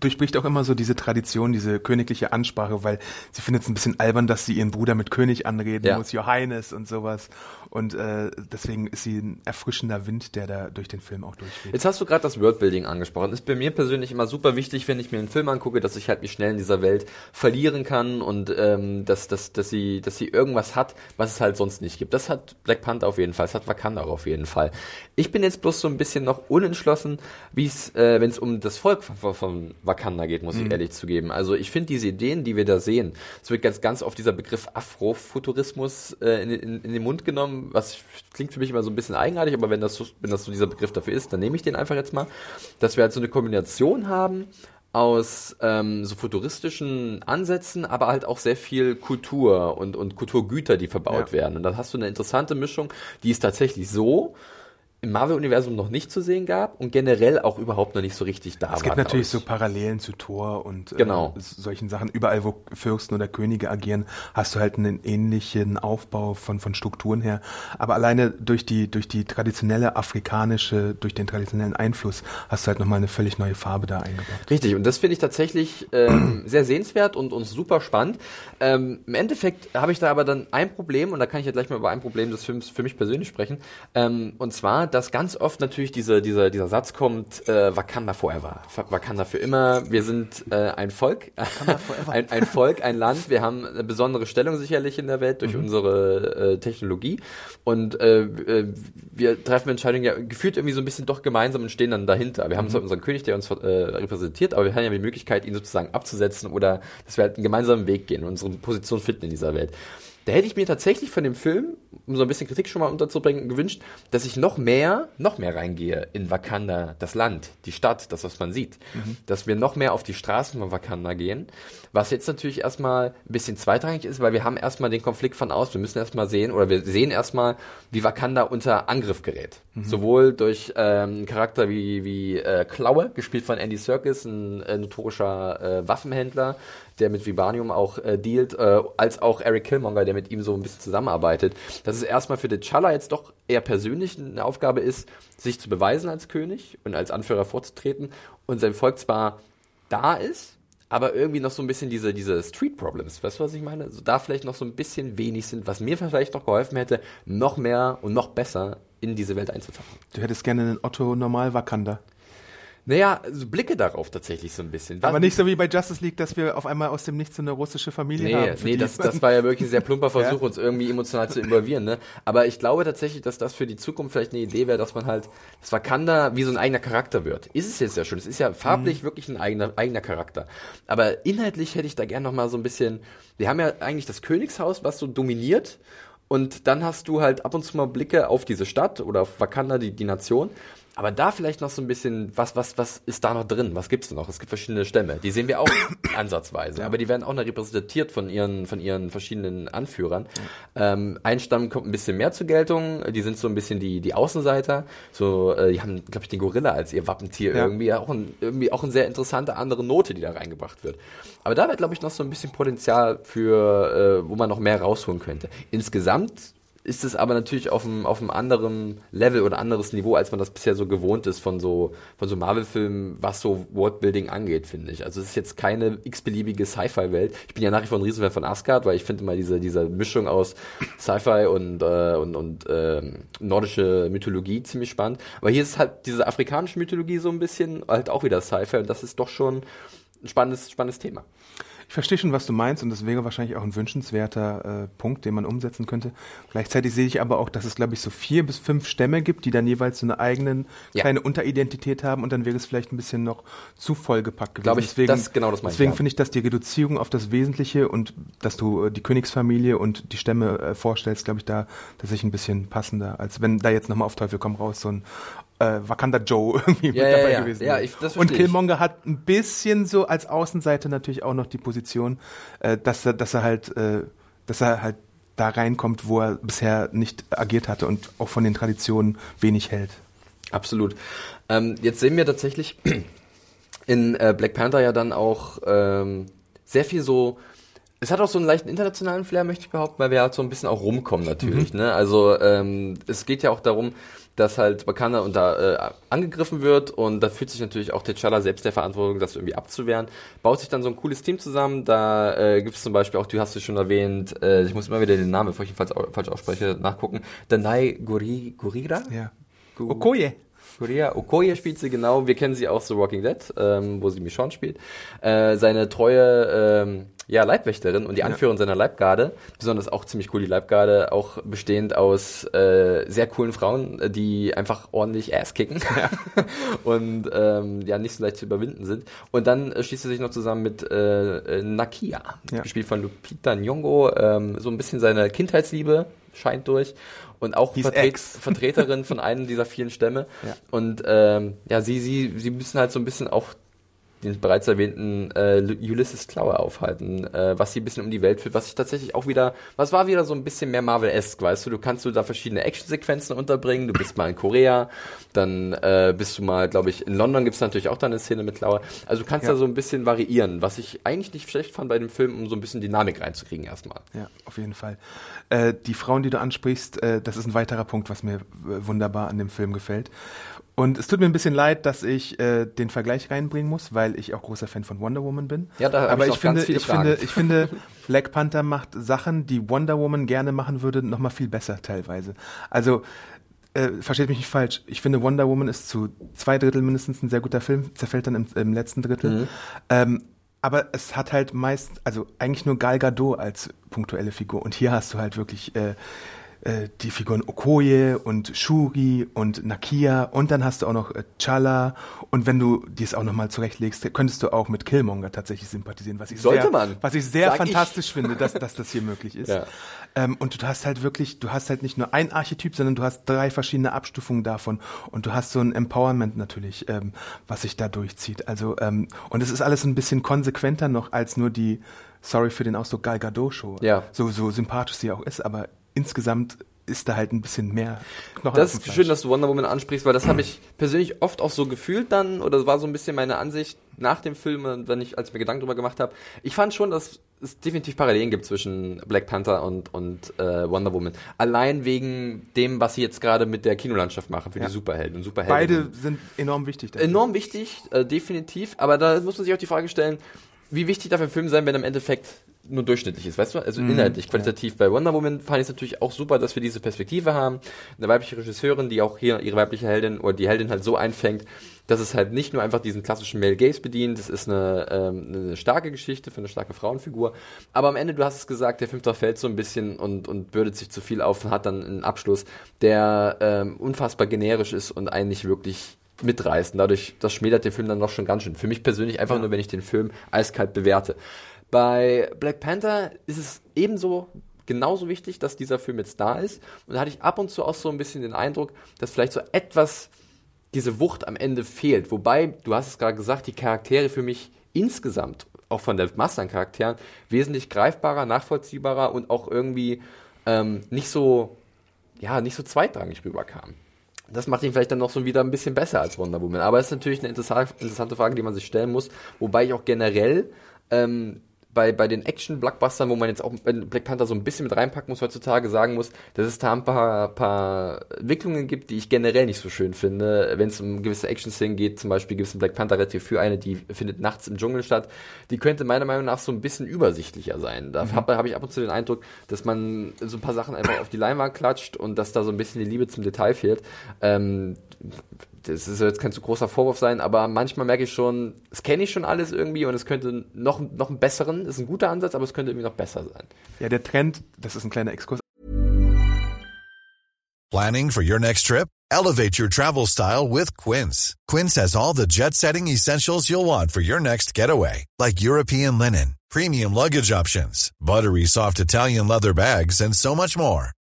durchbricht auch immer so diese Tradition, diese königliche Ansprache, weil sie findet es ein bisschen albern, dass sie ihren Bruder mit König anreden ja. muss, Your Highness und sowas. Und äh, deswegen ist sie ein erfrischender Wind, der da durch den Film auch durchgeht. Jetzt hast du gerade das Worldbuilding angesprochen. Ist bei mir persönlich immer super wichtig, wenn ich mir einen Film angucke, dass ich halt mich schnell in dieser Welt verlieren kann und ähm, dass, dass, dass, sie, dass sie irgendwas hat, was es halt sonst nicht gibt. Das hat Black Panther auf jeden Fall, das hat Wakanda auch auf jeden Fall. Ich bin jetzt bloß so ein bisschen noch unentschlossen, wie es, äh, wenn es um das Volk von, von Wakanda geht, muss mhm. ich ehrlich zugeben. Also ich finde diese Ideen, die wir da sehen, es wird ganz, ganz oft dieser Begriff Afrofuturismus äh, in, in, in den Mund genommen, was klingt für mich immer so ein bisschen eigenartig, aber wenn das so, wenn das so dieser Begriff dafür ist, dann nehme ich den einfach jetzt mal, dass wir halt so eine Kombination haben aus ähm, so futuristischen Ansätzen, aber halt auch sehr viel Kultur und, und Kulturgüter, die verbaut ja. werden. Und dann hast du eine interessante Mischung, die es tatsächlich so im Marvel-Universum noch nicht zu sehen gab und generell auch überhaupt noch nicht so richtig da war. Es gibt natürlich so Parallelen zu Thor und äh, genau. solchen Sachen. Überall, wo Fürsten oder Könige agieren, hast du halt einen ähnlichen Aufbau von, von Strukturen her. Aber alleine durch die, durch die traditionelle afrikanische, durch den traditionellen Einfluss hast du halt nochmal eine völlig neue Farbe da eingebracht. Richtig, und das finde ich tatsächlich ähm, sehr sehenswert und, und super spannend. Ähm, im Endeffekt habe ich da aber dann ein Problem, und da kann ich ja gleich mal über ein Problem des Films für mich persönlich sprechen, ähm, und zwar dass ganz oft natürlich diese, dieser, dieser Satz kommt, äh, Wakanda forever, Wakanda für immer, wir sind äh, ein Volk, ein, ein Volk, ein Land, wir haben eine besondere Stellung sicherlich in der Welt durch mhm. unsere äh, Technologie und äh, wir treffen Entscheidungen ja gefühlt irgendwie so ein bisschen doch gemeinsam und stehen dann dahinter. Wir haben mhm. zwar unseren König, der uns äh, repräsentiert, aber wir haben ja die Möglichkeit, ihn sozusagen abzusetzen oder dass wir halt einen gemeinsamen Weg gehen und unsere Position finden in dieser Welt. Da hätte ich mir tatsächlich von dem Film, um so ein bisschen Kritik schon mal unterzubringen, gewünscht, dass ich noch mehr, noch mehr reingehe in Wakanda, das Land, die Stadt, das, was man sieht. Mhm. Dass wir noch mehr auf die Straßen von Wakanda gehen, was jetzt natürlich erstmal ein bisschen zweitrangig ist, weil wir haben erstmal den Konflikt von aus, wir müssen erstmal sehen, oder wir sehen erstmal, wie Wakanda unter Angriff gerät. Mhm. Sowohl durch ähm, einen Charakter wie, wie äh, Klaue, gespielt von Andy Serkis, ein äh, notorischer äh, Waffenhändler, der mit Vibranium auch äh, dealt, äh, als auch Eric Killmonger, der mit ihm so ein bisschen zusammenarbeitet, dass es erstmal für T'Challa jetzt doch eher persönlich eine Aufgabe ist, sich zu beweisen als König und als Anführer vorzutreten und sein Volk zwar da ist, aber irgendwie noch so ein bisschen diese, diese Street-Problems, weißt du, was ich meine? Also da vielleicht noch so ein bisschen wenig sind, was mir vielleicht noch geholfen hätte, noch mehr und noch besser in diese Welt einzutauchen. Du hättest gerne einen Otto-Normal-Wakanda. Naja, so Blicke darauf tatsächlich so ein bisschen. Was? Aber nicht so wie bei Justice League, dass wir auf einmal aus dem Nichts so eine russische Familie nee, haben. Nee, das, das war ja wirklich ein sehr plumper Versuch, ja. uns irgendwie emotional zu involvieren. Ne? Aber ich glaube tatsächlich, dass das für die Zukunft vielleicht eine Idee wäre, dass man halt, dass Wakanda wie so ein eigener Charakter wird. Ist es jetzt ja schon. Es ist ja farblich mhm. wirklich ein eigener, eigener Charakter. Aber inhaltlich hätte ich da gern nochmal so ein bisschen, wir haben ja eigentlich das Königshaus, was so dominiert. Und dann hast du halt ab und zu mal Blicke auf diese Stadt oder auf Wakanda, die, die Nation. Aber da vielleicht noch so ein bisschen, was was was ist da noch drin? Was gibt's denn noch? Es gibt verschiedene Stämme, die sehen wir auch ansatzweise, ja. aber die werden auch noch repräsentiert von ihren von ihren verschiedenen Anführern. Ja. Ähm, ein Stamm kommt ein bisschen mehr zur Geltung, die sind so ein bisschen die die Außenseiter. So, äh, die haben, glaube ich, den Gorilla als ihr Wappentier ja. irgendwie auch ein, irgendwie auch eine sehr interessante andere Note, die da reingebracht wird. Aber da wäre, glaube ich, noch so ein bisschen Potenzial für, äh, wo man noch mehr rausholen könnte. Insgesamt ist es aber natürlich auf einem, auf einem anderen Level oder anderes Niveau, als man das bisher so gewohnt ist von so, von so Marvel-Filmen, was so Worldbuilding angeht, finde ich. Also es ist jetzt keine x-beliebige Sci-Fi-Welt. Ich bin ja nach wie vor ein Riesenfan von Asgard, weil ich finde immer diese, diese Mischung aus Sci-Fi und, äh, und, und äh, nordische Mythologie ziemlich spannend. Aber hier ist halt diese afrikanische Mythologie so ein bisschen, halt auch wieder Sci-Fi und das ist doch schon ein spannendes, spannendes Thema. Ich verstehe schon, was du meinst, und das wäre wahrscheinlich auch ein wünschenswerter äh, Punkt, den man umsetzen könnte. Gleichzeitig sehe ich aber auch, dass es, glaube ich, so vier bis fünf Stämme gibt, die dann jeweils so eine eigene ja. kleine Unteridentität haben, und dann wäre es vielleicht ein bisschen noch zu vollgepackt gewesen. Glaube ich, deswegen, das, genau das meine deswegen ich. Deswegen finde ich, dass die Reduzierung auf das Wesentliche und dass du äh, die Königsfamilie und die Stämme äh, vorstellst, glaube ich, da tatsächlich ein bisschen passender, als wenn da jetzt nochmal auf Teufel komm raus so ein Äh, Wakanda Joe irgendwie ja, mit dabei ja, ja. gewesen. Ja, ich, das und Killmonger ich. hat ein bisschen so als Außenseite natürlich auch noch die Position, äh, dass er, dass er halt, äh, dass er halt da reinkommt, wo er bisher nicht agiert hatte und auch von den Traditionen wenig hält. Absolut. Ähm, jetzt sehen wir tatsächlich in äh, Black Panther ja dann auch ähm, sehr viel so. Es hat auch so einen leichten internationalen Flair, möchte ich behaupten, weil wir halt so ein bisschen auch rumkommen natürlich. Mhm. Ne? Also ähm, es geht ja auch darum, dass halt Wakanda unter äh, angegriffen wird, und da fühlt sich natürlich auch T'Challa selbst der Verantwortung, das irgendwie abzuwehren. Baut sich dann so ein cooles Team zusammen, da äh, gibt es zum Beispiel auch, du hast es schon erwähnt, äh, ich muss immer wieder den Namen, bevor ich ihn falsch, falsch ausspreche, nachgucken, Danai Gurira? Gurira? Ja. Gu- Okoye. Gurira. Okoye spielt sie, genau, wir kennen sie auch The Walking Dead, ähm, wo sie Michonne spielt. Äh, seine treue ähm, ja, Leibwächterin und die Anführerin ja. seiner Leibgarde, besonders auch ziemlich cool, die Leibgarde, auch bestehend aus äh, sehr coolen Frauen, die einfach ordentlich Ass kicken und ähm, ja nicht so leicht zu überwinden sind. Und dann äh, schließt er sich noch zusammen mit äh, Nakia, ja. gespielt von Lupita Nyong'o, ähm, so ein bisschen seine Kindheitsliebe scheint durch. Und auch Vertret- Vertreterin von einem dieser vielen Stämme. Ja. Und ähm, ja, sie, sie, sie müssen halt so ein bisschen auch den bereits erwähnten äh, Ulysses Klaue aufhalten, äh, was sie ein bisschen um die Welt führt, was sich tatsächlich auch wieder, was war wieder so ein bisschen mehr Marvel-esque, weißt du, du kannst du da verschiedene Actionsequenzen unterbringen, du bist mal in Korea, dann äh, bist du mal, glaube ich, in London gibt's natürlich auch da eine Szene mit Klaue, also du kannst ja. da so ein bisschen variieren, was ich eigentlich nicht schlecht fand bei dem Film, um so ein bisschen Dynamik reinzukriegen erstmal. Ja, auf jeden Fall. Äh, die Frauen, die du ansprichst, äh, das ist ein weiterer Punkt, was mir äh, wunderbar an dem Film gefällt. Und es tut mir ein bisschen leid, dass ich äh, den Vergleich reinbringen muss, weil ich auch großer Fan von Wonder Woman bin. Ja, da habe ich auch ganz viele Fragen. Aber ich finde, ich finde, Black Panther macht Sachen, die Wonder Woman gerne machen würde, noch mal viel besser teilweise. Also Äh, versteht mich nicht falsch. Ich finde, Wonder Woman ist zu zwei Drittel mindestens ein sehr guter Film, zerfällt dann im, im letzten Drittel. Mhm. Ähm, aber es hat halt meist, also eigentlich nur Gal Gadot als punktuelle Figur. Und hier hast du halt wirklich äh, äh, die Figuren Okoye und Shuri und Nakia, und dann hast du auch noch äh, T'Challa. Und wenn du die es auch nochmal zurechtlegst, könntest du auch mit Killmonger tatsächlich sympathisieren, was ich Sollte sehr, man. Was ich sehr Sag fantastisch ich. finde, dass, dass das hier möglich ist. Ja. Ähm, und du hast halt wirklich, du hast halt nicht nur ein Archetyp, sondern du hast drei verschiedene Abstufungen davon, und du hast so ein Empowerment natürlich, ähm, was sich da durchzieht. Also ähm, und es ist alles ein bisschen konsequenter noch als nur die, sorry für den Ausdruck, Gal Gadot Show. Ja. So, so sympathisch sie auch ist, aber insgesamt ist da halt ein bisschen mehr Knochen. Das ist schön, dass du Wonder Woman ansprichst, weil das habe ich persönlich oft auch so gefühlt dann, oder war so ein bisschen meine Ansicht nach dem Film, wenn ich, als ich mir Gedanken drüber gemacht habe. Ich fand schon, dass es definitiv Parallelen gibt zwischen Black Panther und, und äh, Wonder Woman. Allein wegen dem, was sie jetzt gerade mit der Kinolandschaft machen für ja. die Superhelden und Superhelden. Beide sind enorm wichtig. Dafür. Enorm wichtig, äh, definitiv. Aber da muss man sich auch die Frage stellen, wie wichtig darf ein Film sein, wenn im Endeffekt nur durchschnittlich ist, weißt du? Also mm, inhaltlich, qualitativ. Ja. Bei Wonder Woman fand ich es natürlich auch super, dass wir diese Perspektive haben. Eine weibliche Regisseurin, die auch hier ihre weibliche Heldin oder die Heldin halt so einfängt, dass es halt nicht nur einfach diesen klassischen Male Gaze bedient. Das ist eine, ähm, eine starke Geschichte für eine starke Frauenfigur. Aber am Ende, du hast es gesagt, der Fünfter fällt so ein bisschen und, und bürdet sich zu viel auf und hat dann einen Abschluss, der ähm, unfassbar generisch ist und einen nicht wirklich mitreißt. Und dadurch, das schmälert den Film dann noch schon ganz schön. Für mich persönlich einfach ja. nur, wenn ich den Film eiskalt bewerte. Bei Black Panther ist es ebenso genauso wichtig, dass dieser Film jetzt da ist. Und da hatte ich ab und zu auch so ein bisschen den Eindruck, dass vielleicht so etwas diese Wucht am Ende fehlt. Wobei, du hast es gerade gesagt, die Charaktere für mich insgesamt, auch von der Masse an Charakteren, wesentlich greifbarer, nachvollziehbarer und auch irgendwie ähm, nicht so, ja, nicht so zweitrangig rüberkamen. Das macht ihn vielleicht dann noch so wieder ein bisschen besser als Wonder Woman. Aber es ist natürlich eine interessante Frage, die man sich stellen muss. Wobei ich auch generell ähm, bei, bei den Action-Blockbustern, wo man jetzt auch Black Panther so ein bisschen mit reinpacken muss, heutzutage sagen muss, dass es da ein paar, paar Entwicklungen gibt, die ich generell nicht so schön finde. Wenn es um gewisse Action-Szenen geht, zum Beispiel gibt es einen Black Panther-Retro für eine, die findet nachts im Dschungel statt, die könnte meiner Meinung nach so ein bisschen übersichtlicher sein. Da mhm. habe hab ich ab und zu den Eindruck, dass man so ein paar Sachen einfach auf die Leinwand klatscht und dass da so ein bisschen die Liebe zum Detail fehlt. Ähm, das soll jetzt kein zu großer Vorwurf sein, aber manchmal merke ich schon, das kenne ich schon alles irgendwie und es könnte noch, noch einen besseren, ist ein guter Ansatz, aber es könnte irgendwie noch besser sein. Ja, der Trend, das ist ein kleiner Exkurs. Planning for your next trip? Elevate your travel style with Quince. Quince has all the jet-setting essentials you'll want for your next getaway, like European linen, premium luggage options, buttery soft Italian leather bags, and so much more.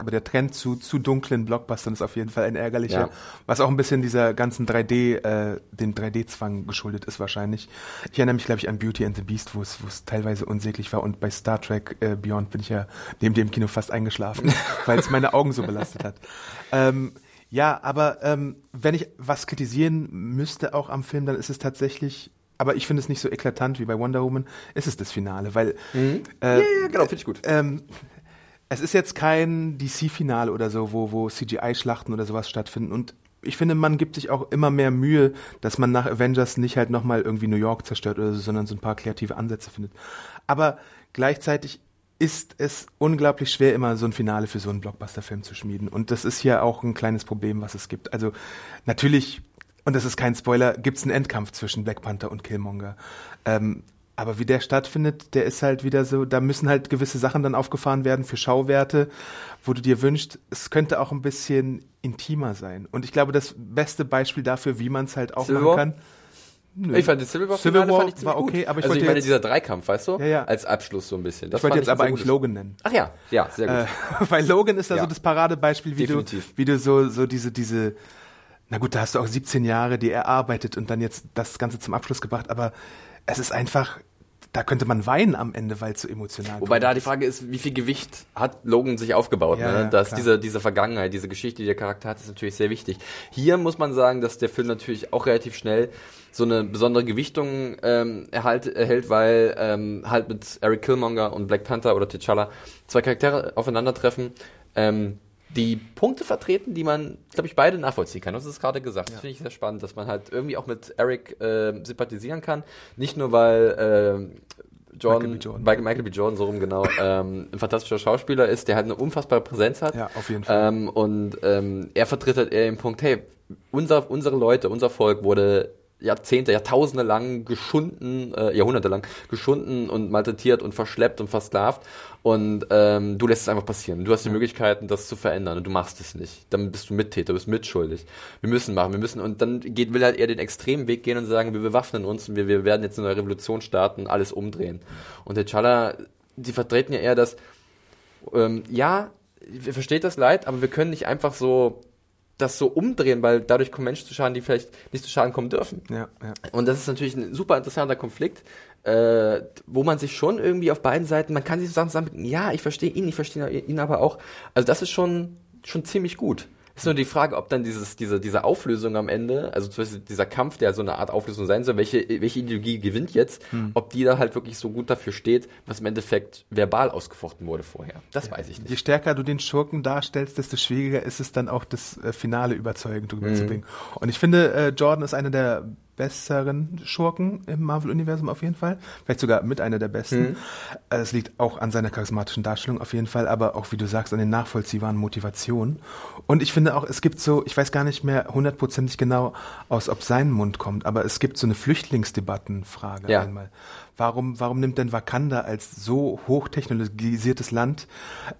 Aber der Trend zu, zu dunklen Blockbustern ist auf jeden Fall ein ärgerlicher, ja. Was auch ein bisschen dieser ganzen drei D, äh, dem drei D-Zwang geschuldet ist wahrscheinlich. Ich erinnere mich, glaube ich, an Beauty and the Beast, wo es teilweise unsäglich war und bei Star Trek äh, Beyond bin ich ja neben dem Kino fast eingeschlafen, weil es meine Augen so belastet hat. Ähm, ja, aber ähm, wenn ich was kritisieren müsste auch am Film, dann ist es tatsächlich... Aber ich finde es nicht so eklatant wie bei Wonder Woman. Es ist das Finale, weil... Mhm. Äh, ja, ja, genau, finde ich gut. Ähm, es ist jetzt kein D C-Finale oder so, wo, wo C G I-Schlachten oder sowas stattfinden. Und ich finde, man gibt sich auch immer mehr Mühe, dass man nach Avengers nicht halt nochmal irgendwie New York zerstört oder so, sondern so ein paar kreative Ansätze findet. Aber gleichzeitig ist es unglaublich schwer, immer so ein Finale für so einen Blockbuster-Film zu schmieden. Und das ist hier auch ein kleines Problem, was es gibt. Also natürlich... Und das ist kein Spoiler, gibt es einen Endkampf zwischen Black Panther und Killmonger. Ähm, aber wie der stattfindet, der ist halt wieder so, da müssen halt gewisse Sachen dann aufgefahren werden für Schauwerte, wo du dir wünschst, es könnte auch ein bisschen intimer sein. Und ich glaube, das beste Beispiel dafür, wie man es halt auch Silver? machen kann... Nö. Ich fand den Civil War, Civil War fand ich war okay, gut. Aber ich also ich meine dieser Dreikampf, weißt du, ja, ja. als Abschluss so ein bisschen. Das ich wollte jetzt ich aber eigentlich Logan nennen. Ach ja, ja, sehr gut. Äh, weil Logan ist da ja. so das Paradebeispiel, wie Definitiv. du, wie du so so diese diese Na gut, da hast du auch siebzehn Jahre, die erarbeitet und dann jetzt das Ganze zum Abschluss gebracht. Aber es ist einfach, da könnte man weinen am Ende, weil es so emotional ist. Wobei da die Frage ist, wie viel Gewicht hat Logan sich aufgebaut? Ja, ne? ja, dass diese, diese Vergangenheit, diese Geschichte, die der Charakter hat, ist natürlich sehr wichtig. Hier muss man sagen, dass der Film natürlich auch relativ schnell so eine besondere Gewichtung ähm, erhalt, erhält, weil ähm, halt mit Eric Killmonger und Black Panther oder T'Challa zwei Charaktere aufeinandertreffen, ähm, die Punkte vertreten, die man, glaube ich, beide nachvollziehen kann. Das ist gerade gesagt. Das ja. finde ich sehr spannend, dass man halt irgendwie auch mit Eric äh, sympathisieren kann. Nicht nur, weil äh, Jordan, Michael B. Jordan. Michael, Michael B. Jordan, so rum genau, ähm, ein fantastischer Schauspieler ist, der halt eine unfassbare Präsenz hat. Ja, auf jeden Fall. Ähm, und ähm, er vertritt halt eher den Punkt, hey, unser, unsere Leute, unser Volk wurde... Jahrzehnte, Jahrtausende lang geschunden, äh, Jahrhunderte lang geschunden und malträtiert und verschleppt und versklavt und ähm, du lässt es einfach passieren. Du hast die ja. Möglichkeiten, das zu verändern und du machst es nicht. Dann bist du Mittäter, bist mitschuldig. Wir müssen machen, wir müssen und dann geht, will halt eher den extremen Weg gehen und sagen, wir bewaffnen uns und wir, wir werden jetzt eine neue Revolution starten, alles umdrehen. Und der T'Challa, die vertreten ja eher das, ähm, ja, wir versteht das Leid, aber wir können nicht einfach so das so umdrehen, weil dadurch kommen Menschen zu Schaden, die vielleicht nicht zu Schaden kommen dürfen. Ja, ja. Und das ist natürlich ein super interessanter Konflikt, äh, wo man sich schon irgendwie auf beiden Seiten, man kann sich zusammen sagen, ja, ich verstehe ihn, ich verstehe ihn aber auch. Also das ist schon, schon ziemlich gut. Ist nur die Frage, ob dann dieses, diese, diese Auflösung am Ende, also zum Beispiel dieser Kampf, der so eine Art Auflösung sein soll, welche, welche Ideologie gewinnt jetzt, hm. ob die da halt wirklich so gut dafür steht, was im Endeffekt verbal ausgefochten wurde vorher. Das ja. weiß ich nicht. Je stärker du den Schurken darstellst, desto schwieriger ist es dann auch, das äh, Finale überzeugend rüberzubringen. Mhm. Und ich finde, äh, Jordan ist einer der besseren Schurken im Marvel-Universum auf jeden Fall. Vielleicht sogar mit einer der besten. Mhm. Es liegt auch an seiner charismatischen Darstellung auf jeden Fall, aber auch, wie du sagst, an den nachvollziehbaren Motivationen. Und ich finde auch, es gibt so, ich weiß gar nicht mehr hundertprozentig genau aus, ob sein Mund kommt, aber es gibt so eine Flüchtlingsdebattenfrage ja. einmal. Warum, warum nimmt denn Wakanda als so hochtechnologisiertes Land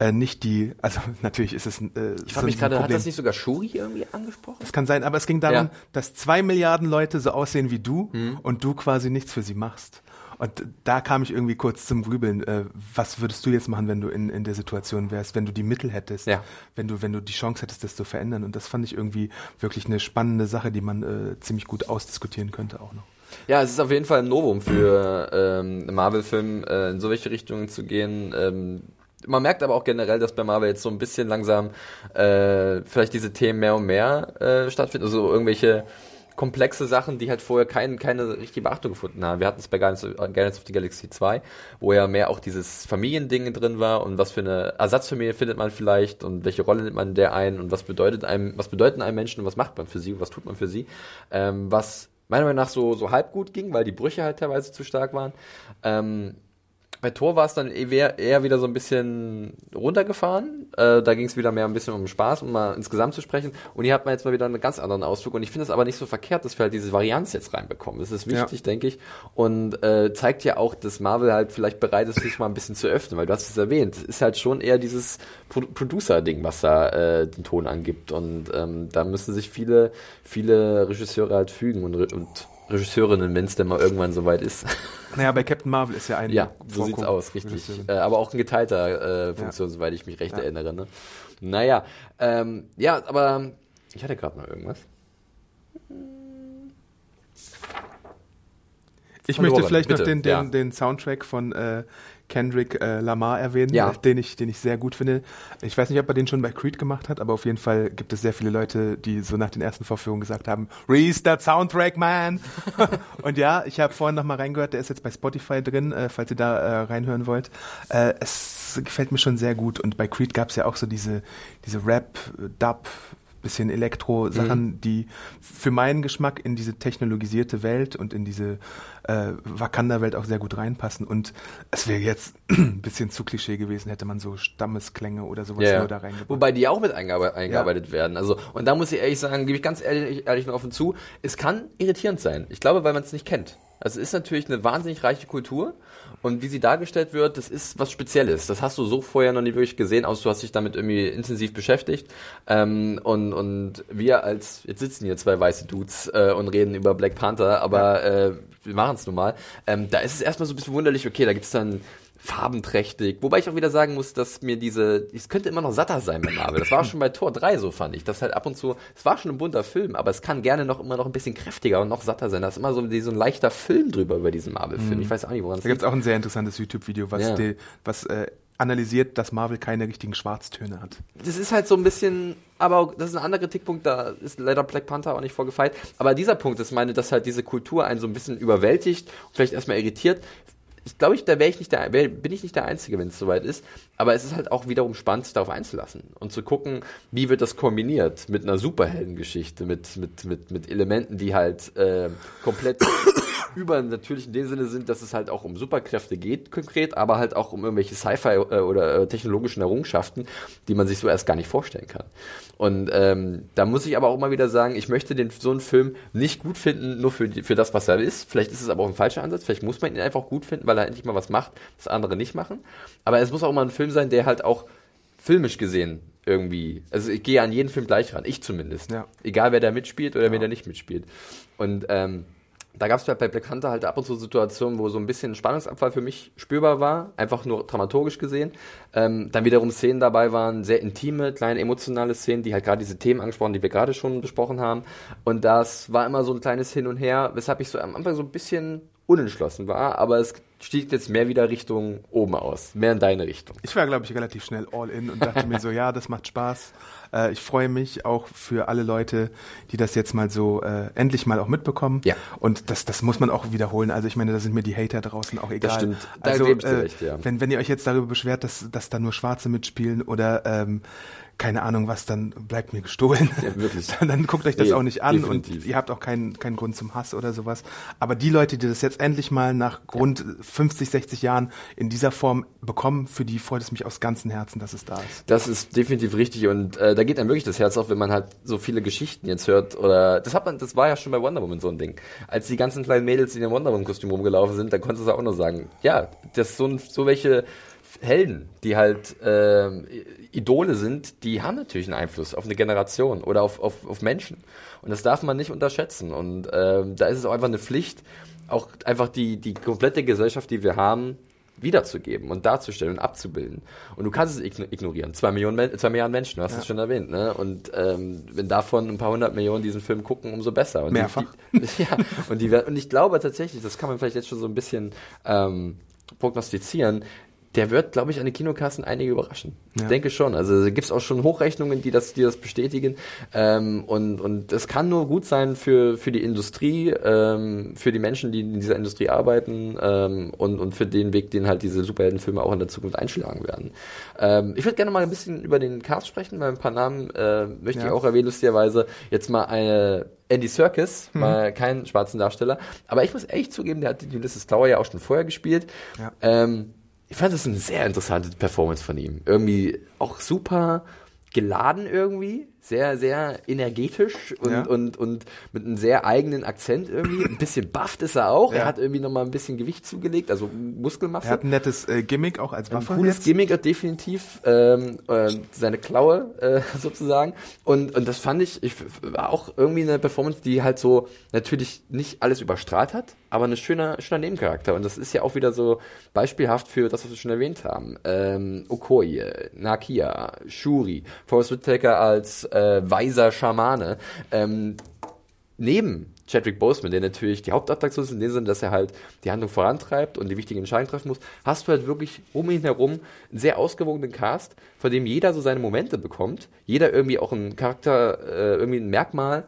äh, nicht die, also natürlich ist es äh, ich frage mich gerade, hat das nicht sogar Shuri irgendwie angesprochen? Das kann sein, aber es ging darum, ja. dass zwei Milliarden Leute so aussehen wie du hm. und du quasi nichts für sie machst. Und da kam ich irgendwie kurz zum Grübeln. Äh, was würdest du jetzt machen, wenn du in, in der Situation wärst, wenn du die Mittel hättest, ja. wenn du wenn du die Chance hättest, das zu verändern? Und das fand ich irgendwie wirklich eine spannende Sache, die man äh, ziemlich gut ausdiskutieren könnte auch noch. Ja, es ist auf jeden Fall ein Novum für ähm, Marvel-Film, äh, in so welche Richtungen zu gehen. Ähm, man merkt aber auch generell, dass bei Marvel jetzt so ein bisschen langsam äh, vielleicht diese Themen mehr und mehr äh, stattfinden. Also irgendwelche komplexe Sachen, die halt vorher kein, keine richtige Beachtung gefunden haben. Wir hatten es bei Guardians of, Guardians of the Galaxy zwei, wo ja mehr auch dieses Familiending drin war und was für eine Ersatzfamilie findet man vielleicht und welche Rolle nimmt man der ein und was bedeutet einem, was bedeuten einem Menschen und was macht man für sie und was tut man für sie. Ähm, was meiner Meinung nach so, so halb gut ging, weil die Brüche halt teilweise zu stark waren. Ähm, bei Thor war es dann eher, eher wieder so ein bisschen runtergefahren. Äh, da ging es wieder mehr ein bisschen um Spaß, um mal insgesamt zu sprechen. Und hier hat man jetzt mal wieder einen ganz anderen Ausflug. Und ich finde es aber nicht so verkehrt, dass wir halt diese Varianz jetzt reinbekommen. Das ist wichtig, ja. denke ich. Und äh, zeigt ja auch, dass Marvel halt vielleicht bereit ist, sich mal ein bisschen zu öffnen. Weil du hast es erwähnt. Es ist halt schon eher dieses Pro- Producer-Ding, was da äh, den Ton angibt. Und ähm, da müssen sich viele, viele Regisseure halt fügen und, und Regisseurinnen, wenn es denn mal irgendwann soweit ist. Naja, bei Captain Marvel ist ja ein... Ja, so sieht's aus, richtig. Äh, aber auch ein geteilter äh, Funktion, ja. soweit ich mich recht ja. erinnere. Ne? Naja, ähm, ja, aber ich hatte gerade noch irgendwas. Ich von möchte Warren, vielleicht bitte. noch den, den, ja. den Soundtrack von äh, Kendrick äh, Lamar erwähnen, ja. den ich, den ich sehr gut finde. Ich weiß nicht, ob er den schon bei Creed gemacht hat, aber auf jeden Fall gibt es sehr viele Leute, die so nach den ersten Vorführungen gesagt haben, "Release that Soundtrack, man!" Und ja, ich habe vorhin nochmal reingehört, der ist jetzt bei Spotify drin, äh, falls ihr da äh, reinhören wollt. Äh, es gefällt mir schon sehr gut und bei Creed gab es ja auch so diese, diese Rap, Dub, bisschen Elektro-Sachen, mhm. die für meinen Geschmack in diese technologisierte Welt und in diese äh, Wakanda-Welt auch sehr gut reinpassen. Und es wäre jetzt ein bisschen zu Klischee gewesen, hätte man so Stammesklänge oder sowas yeah. nur da reingebracht. Wobei die auch mit eingearbe- eingearbeitet ja. werden. Also, und da muss ich ehrlich sagen, gebe ich ganz ehrlich, ehrlich und offen zu, es kann irritierend sein. Ich glaube, weil man es nicht kennt. Also es ist natürlich eine wahnsinnig reiche Kultur und wie sie dargestellt wird, das ist was Spezielles. Das hast du so vorher noch nie wirklich gesehen, außer du hast dich damit irgendwie intensiv beschäftigt. Ähm, und und wir als, jetzt sitzen hier zwei weiße Dudes äh, und reden über Black Panther, aber äh, wir machen es nun mal. Ähm, da ist es erstmal so ein bisschen wunderlich, okay, da gibt's dann farbenträchtig, wobei ich auch wieder sagen muss, dass mir diese, es könnte immer noch satter sein bei Marvel, das war schon bei Thor drei so, fand ich, das halt ab und zu, es war schon ein bunter Film, aber es kann gerne noch immer noch ein bisschen kräftiger und noch satter sein, da ist immer so, so ein leichter Film drüber über diesen Marvel-Film, ich weiß auch nicht, woran es liegt. Da gibt es auch ein sehr interessantes YouTube-Video, was, ja. die, was äh, analysiert, dass Marvel keine richtigen Schwarztöne hat. Das ist halt so ein bisschen, aber das ist ein anderer Kritikpunkt, da ist leider Black Panther auch nicht vorgefeilt, aber dieser Punkt ist, meine, dass halt diese Kultur einen so ein bisschen überwältigt, und vielleicht erstmal irritiert. Ich glaube, ich, da wär ich nicht der, wär, bin ich nicht der Einzige, wenn es soweit ist. Aber es ist halt auch wiederum spannend, sich darauf einzulassen und zu gucken, wie wird das kombiniert mit einer Superheldengeschichte, mit, mit, mit, mit Elementen, die halt äh, komplett übernatürlich in dem Sinne sind, dass es halt auch um Superkräfte geht konkret, aber halt auch um irgendwelche Sci-Fi äh, oder äh, technologischen Errungenschaften, die man sich so erst gar nicht vorstellen kann. Und ähm, da muss ich aber auch mal wieder sagen, ich möchte den, so einen Film nicht gut finden, nur für, für das, was er ist. Vielleicht ist es aber auch ein falscher Ansatz, vielleicht muss man ihn einfach gut finden, weil er endlich mal was macht, das andere nicht machen. Aber es muss auch mal ein Film sein, der halt auch filmisch gesehen irgendwie, also ich gehe an jeden Film gleich ran, ich zumindest. Ja. Egal, wer da mitspielt oder ja. wer da nicht mitspielt. Und ähm, da gab es bei Black Panther halt ab und zu Situationen, wo so ein bisschen Spannungsabfall für mich spürbar war, einfach nur dramaturgisch gesehen. Ähm, dann wiederum Szenen dabei waren, sehr intime, kleine emotionale Szenen, die halt gerade diese Themen angesprochen, die wir gerade schon besprochen haben. Und das war immer so ein kleines Hin und Her, weshalb ich so am Anfang so ein bisschen unentschlossen war, aber es stieg jetzt mehr wieder Richtung oben aus, mehr in deine Richtung. Ich war, glaube ich, relativ schnell all in und dachte mir so, ja, das macht Spaß. Äh, ich freue mich auch für alle Leute, die das jetzt mal so äh, endlich mal auch mitbekommen. Ja. Und das, das muss man auch wiederholen. Also ich meine, da sind mir die Hater draußen auch egal. Das stimmt, da also, gebe ich dir äh, recht, ja. Wenn, wenn ihr euch jetzt darüber beschwert, dass, dass da nur Schwarze mitspielen oder ähm, keine Ahnung was, dann bleibt mir gestohlen. Ja, wirklich. Dann, dann guckt euch das nee, auch nicht an definitiv. Und ihr habt auch keinen keinen Grund zum Hass oder sowas. Aber die Leute, die das jetzt endlich mal nach rund ja. fünfzig, sechzig Jahren in dieser Form bekommen, für die freut es mich aus ganzem Herzen, dass es da ist. Das ist definitiv richtig und äh, da geht einem wirklich das Herz auf, wenn man halt so viele Geschichten jetzt hört oder das hat man, das war ja schon bei Wonder Woman so ein Ding. Als die ganzen kleinen Mädels in dem Wonder Woman Kostüm rumgelaufen sind, dann konntest du auch nur sagen, ja, das so, so welche Helden, die halt äh, Idole sind, die haben natürlich einen Einfluss auf eine Generation oder auf, auf, auf Menschen. Und das darf man nicht unterschätzen. Und äh, da ist es auch einfach eine Pflicht, auch einfach die, die komplette Gesellschaft, die wir haben, wiederzugeben und darzustellen und abzubilden. Und du kannst es ignorieren. Zwei Millionen Men- zwei Milliarden Menschen, du hast es ja. schon erwähnt. Ne? Und ähm, wenn davon ein paar hundert Millionen diesen Film gucken, umso besser. Und Mehrfach. Die, die, ja, und, die, und ich glaube tatsächlich, das kann man vielleicht jetzt schon so ein bisschen ähm, prognostizieren, der wird, glaube ich, an den Kinokassen einige überraschen. Ja. Ich denke schon. Also da gibt es auch schon Hochrechnungen, die das, die das bestätigen. Ähm, und, und es kann nur gut sein für, für die Industrie, ähm, für die Menschen, die in dieser Industrie arbeiten ähm, und, und für den Weg, den halt diese Superheldenfilme auch in der Zukunft einschlagen werden. Ähm, ich würde gerne mal ein bisschen über den Cast sprechen, weil ein paar Namen äh, möchte ja. ich auch erwähnen, lustigerweise. Jetzt mal eine... Andy Serkis, hm. mal keinen schwarzen Darsteller. Aber ich muss echt zugeben, der hat die Ulysses Klaue ja auch schon vorher gespielt. Ja. Ähm, ich fand das eine sehr interessante Performance von ihm. Irgendwie auch super geladen irgendwie, sehr, sehr energetisch und, ja. und, und mit einem sehr eigenen Akzent irgendwie. Ein bisschen bufft ist er auch. Ja. Er hat irgendwie nochmal ein bisschen Gewicht zugelegt, also Muskelmasse. Er hat ein nettes äh, Gimmick auch als Waffe. Ein cooles jetzt. Gimmick, definitiv. Ähm, äh, seine Klaue äh, sozusagen. Und, und das fand ich, ich, war auch irgendwie eine Performance, die halt so natürlich nicht alles überstrahlt hat, aber ein schöner, schöner Nebencharakter. Und das ist ja auch wieder so beispielhaft für das, was wir schon erwähnt haben. Ähm, Okoye, Nakia, Shuri, Forest Whitaker als Äh, weiser Schamane. Ähm, neben Chadwick Boseman, der natürlich die Hauptattraktion ist in dem Sinne, dass er halt die Handlung vorantreibt und die wichtigen Entscheidungen treffen muss, hast du halt wirklich um ihn herum einen sehr ausgewogenen Cast, von dem jeder so seine Momente bekommt. Jeder irgendwie auch einen Charakter, äh, irgendwie ein Merkmal,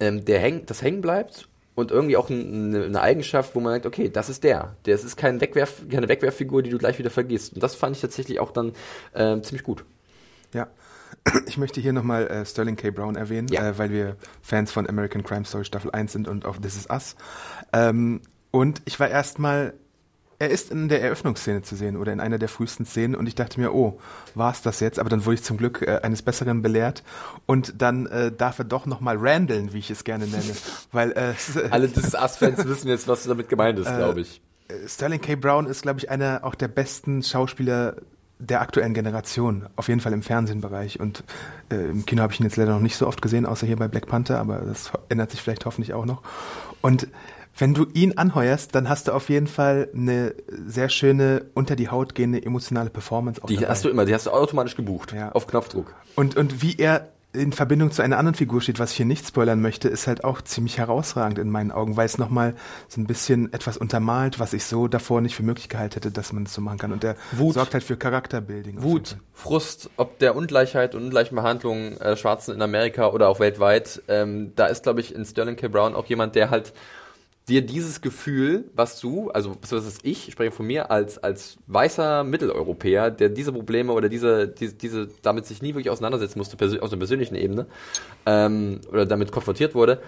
ähm, der häng, das hängen bleibt und irgendwie auch ein, eine, eine Eigenschaft, wo man denkt, okay, das ist der. Das ist kein Wegwerf, keine Wegwerffigur, die du gleich wieder vergisst. Und das fand ich tatsächlich auch dann äh, ziemlich gut. Ja. Ich möchte hier nochmal äh, Sterling K. Brown erwähnen, ja. äh, weil wir Fans von American Crime Story Staffel eins sind und auch This Is Us. Ähm, und ich war erstmal, er ist in der Eröffnungsszene zu sehen oder in einer der frühesten Szenen und ich dachte mir, oh, war's das jetzt? Aber dann wurde ich zum Glück äh, eines Besseren belehrt und dann äh, darf er doch nochmal randeln, wie ich es gerne nenne. weil äh, Alle This Is Us-Fans wissen jetzt, was damit gemeint ist, äh, glaube ich. Sterling K. Brown ist, glaube ich, einer auch der besten Schauspieler der aktuellen Generation, auf jeden Fall im Fernsehbereich. Und äh, im Kino habe ich ihn jetzt leider noch nicht so oft gesehen, außer hier bei Black Panther, aber das ändert sich vielleicht hoffentlich auch noch. Und wenn du ihn anheuerst, dann hast du auf jeden Fall eine sehr schöne, unter die Haut gehende, emotionale Performance. Auch die dabei. Hast du immer, die hast du automatisch gebucht, ja. auf Knopfdruck. Und, und wie er in Verbindung zu einer anderen Figur steht, was ich hier nicht spoilern möchte, ist halt auch ziemlich herausragend in meinen Augen, weil es nochmal so ein bisschen etwas untermalt, was ich so davor nicht für möglich gehalten hätte, dass man es so machen kann. Und der Wut, sorgt halt für Charakterbuilding. Wut, Frust, ob der Ungleichheit und ungleichen Behandlung äh, Schwarzen in Amerika oder auch weltweit, ähm, da ist, glaube ich, in Sterling K. Brown auch jemand, der halt dir dieses Gefühl, was du, also was ist ich, ich spreche von mir, als, als weißer Mitteleuropäer, der diese Probleme oder diese, diese, diese damit sich nie wirklich auseinandersetzen musste, persö- aus der persönlichen Ebene, ähm, oder damit konfrontiert wurde,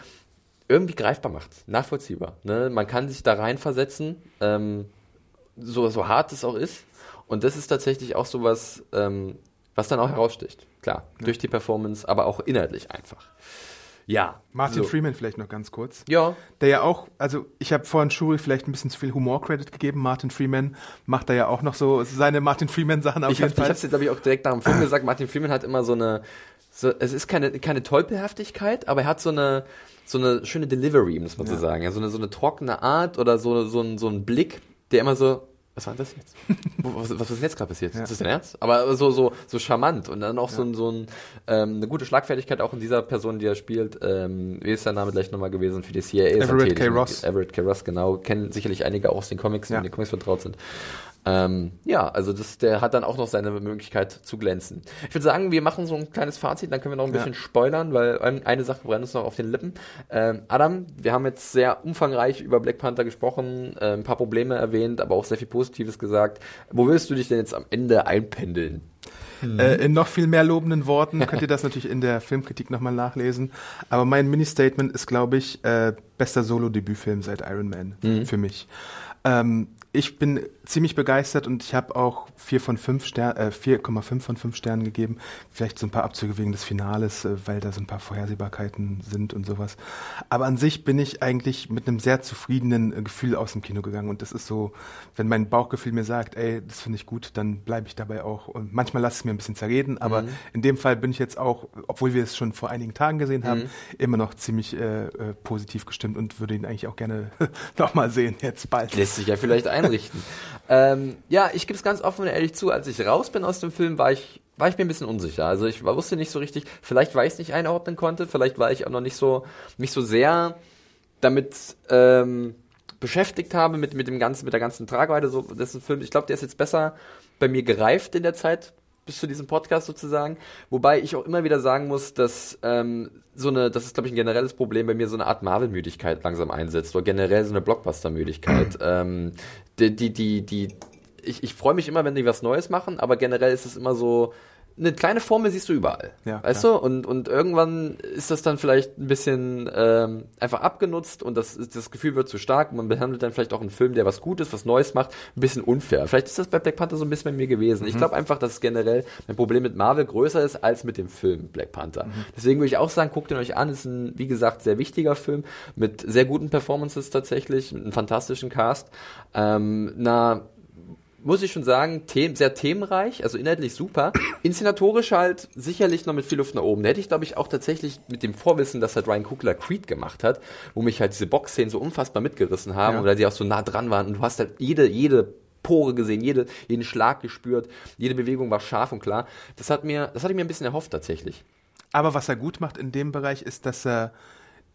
irgendwie greifbar macht, nachvollziehbar. Ne? Man kann sich da reinversetzen, ähm, so, so hart es auch ist. Und das ist tatsächlich auch sowas, ähm, was dann auch heraussticht. Klar, ja. durch die Performance, aber auch inhaltlich einfach. Ja. Martin so. Freeman vielleicht noch ganz kurz. Ja. Der ja auch, also ich habe vorhin Shuri vielleicht ein bisschen zu viel Humor-Credit gegeben. Martin Freeman macht da ja auch noch so seine Martin Freeman-Sachen auf ich jeden hab, Fall. Ich hab's jetzt, glaube ich, auch direkt nach dem Film gesagt. Martin Freeman hat immer so eine, so, es ist keine, keine Tollpelhaftigkeit, aber er hat so eine, so eine schöne Delivery, muss man ja. so sagen. Ja, so eine, so eine trockene Art oder so, so ein, so ein Blick, der immer so, was war denn das jetzt? Was, was ist denn jetzt gerade passiert? Ja. Ist das denn ernst? Aber so, so, so charmant und dann auch ja. so, so ein, ähm, eine gute Schlagfertigkeit auch in dieser Person, die er spielt. Ähm, wie ist der Name gleich nochmal gewesen für die C I A? Everett K. Ross. Everett K. Ross, genau. Kennen sicherlich einige auch aus den Comics, die ja. mit den Comics vertraut sind. Ähm, ja, also das, der hat dann auch noch seine Möglichkeit zu glänzen. Ich würde sagen, wir machen so ein kleines Fazit, dann können wir noch ein bisschen ja. spoilern, weil ein, eine Sache brennt uns noch auf den Lippen. Ähm, Adam, wir haben jetzt sehr umfangreich über Black Panther gesprochen, äh, ein paar Probleme erwähnt, aber auch sehr viel Positives gesagt. Wo willst du dich denn jetzt am Ende einpendeln? Mhm. Äh, in noch viel mehr lobenden Worten könnt ihr das natürlich in der Filmkritik nochmal nachlesen. Aber mein Mini-Statement ist, glaube ich, äh, bester Solo-Debütfilm seit Iron Man mhm. für mich. Ähm, ich bin ziemlich begeistert und ich habe auch vier von fünf Ster- äh, vier Komma fünf von fünf Sternen gegeben. Vielleicht so ein paar Abzüge wegen des Finales, äh, weil da so ein paar Vorhersehbarkeiten sind und sowas. Aber an sich bin ich eigentlich mit einem sehr zufriedenen äh, Gefühl aus dem Kino gegangen. Und das ist so, wenn mein Bauchgefühl mir sagt, ey, das finde ich gut, dann bleibe ich dabei auch. Und manchmal lasse ich es mir ein bisschen zerreden, aber mhm. in dem Fall bin ich jetzt auch, obwohl wir es schon vor einigen Tagen gesehen haben, mhm. immer noch ziemlich äh, äh, positiv gestimmt und würde ihn eigentlich auch gerne nochmal sehen, jetzt bald. Lässt sich ja vielleicht einrichten. Ähm, ja, ich gebe es ganz offen und ehrlich zu, als ich raus bin aus dem Film, war ich war ich mir ein bisschen unsicher. Also ich war, wusste nicht so richtig, vielleicht weil ich es nicht einordnen konnte, vielleicht war ich auch noch nicht so, mich so sehr damit ähm, beschäftigt habe, mit, mit, dem ganzen, mit der ganzen Tragweite so, dessen Film. Ich glaube, der ist jetzt besser bei mir gereift in der Zeit, bis zu diesem Podcast sozusagen. Wobei ich auch immer wieder sagen muss, dass ähm, so eine, das ist glaube ich ein generelles Problem bei mir, so eine Art Marvel-Müdigkeit langsam einsetzt, oder generell so eine Blockbuster-Müdigkeit. ähm, die, die, die, die, ich, ich freue mich immer, wenn die was Neues machen, aber generell ist es immer so, eine kleine Formel siehst du überall, ja, weißt klar. du? Und, und irgendwann ist das dann vielleicht ein bisschen ähm, einfach abgenutzt und das, das Gefühl wird zu stark und man behandelt dann vielleicht auch einen Film, der was Gutes, was Neues macht, ein bisschen unfair. Vielleicht ist das bei Black Panther so ein bisschen bei mir gewesen. Mhm. Ich glaube einfach, dass generell mein Problem mit Marvel größer ist als mit dem Film Black Panther. Mhm. Deswegen würde ich auch sagen, guckt ihn euch an. Ist ein, wie gesagt, sehr wichtiger Film mit sehr guten Performances tatsächlich, mit einem fantastischen Cast, ähm, einer muss ich schon sagen, them- sehr themenreich, also inhaltlich super. Inszenatorisch halt sicherlich noch mit viel Luft nach oben. Da hätte ich, glaube ich, auch tatsächlich mit dem Vorwissen, dass halt Ryan Coogler Creed gemacht hat, wo mich halt diese Boxszenen so unfassbar mitgerissen haben, ja. oder die auch so nah dran waren und du hast halt jede, jede Pore gesehen, jede, jeden Schlag gespürt, jede Bewegung war scharf und klar. Das hat mir, das hatte ich mir ein bisschen erhofft tatsächlich. Aber was er gut macht in dem Bereich ist, dass er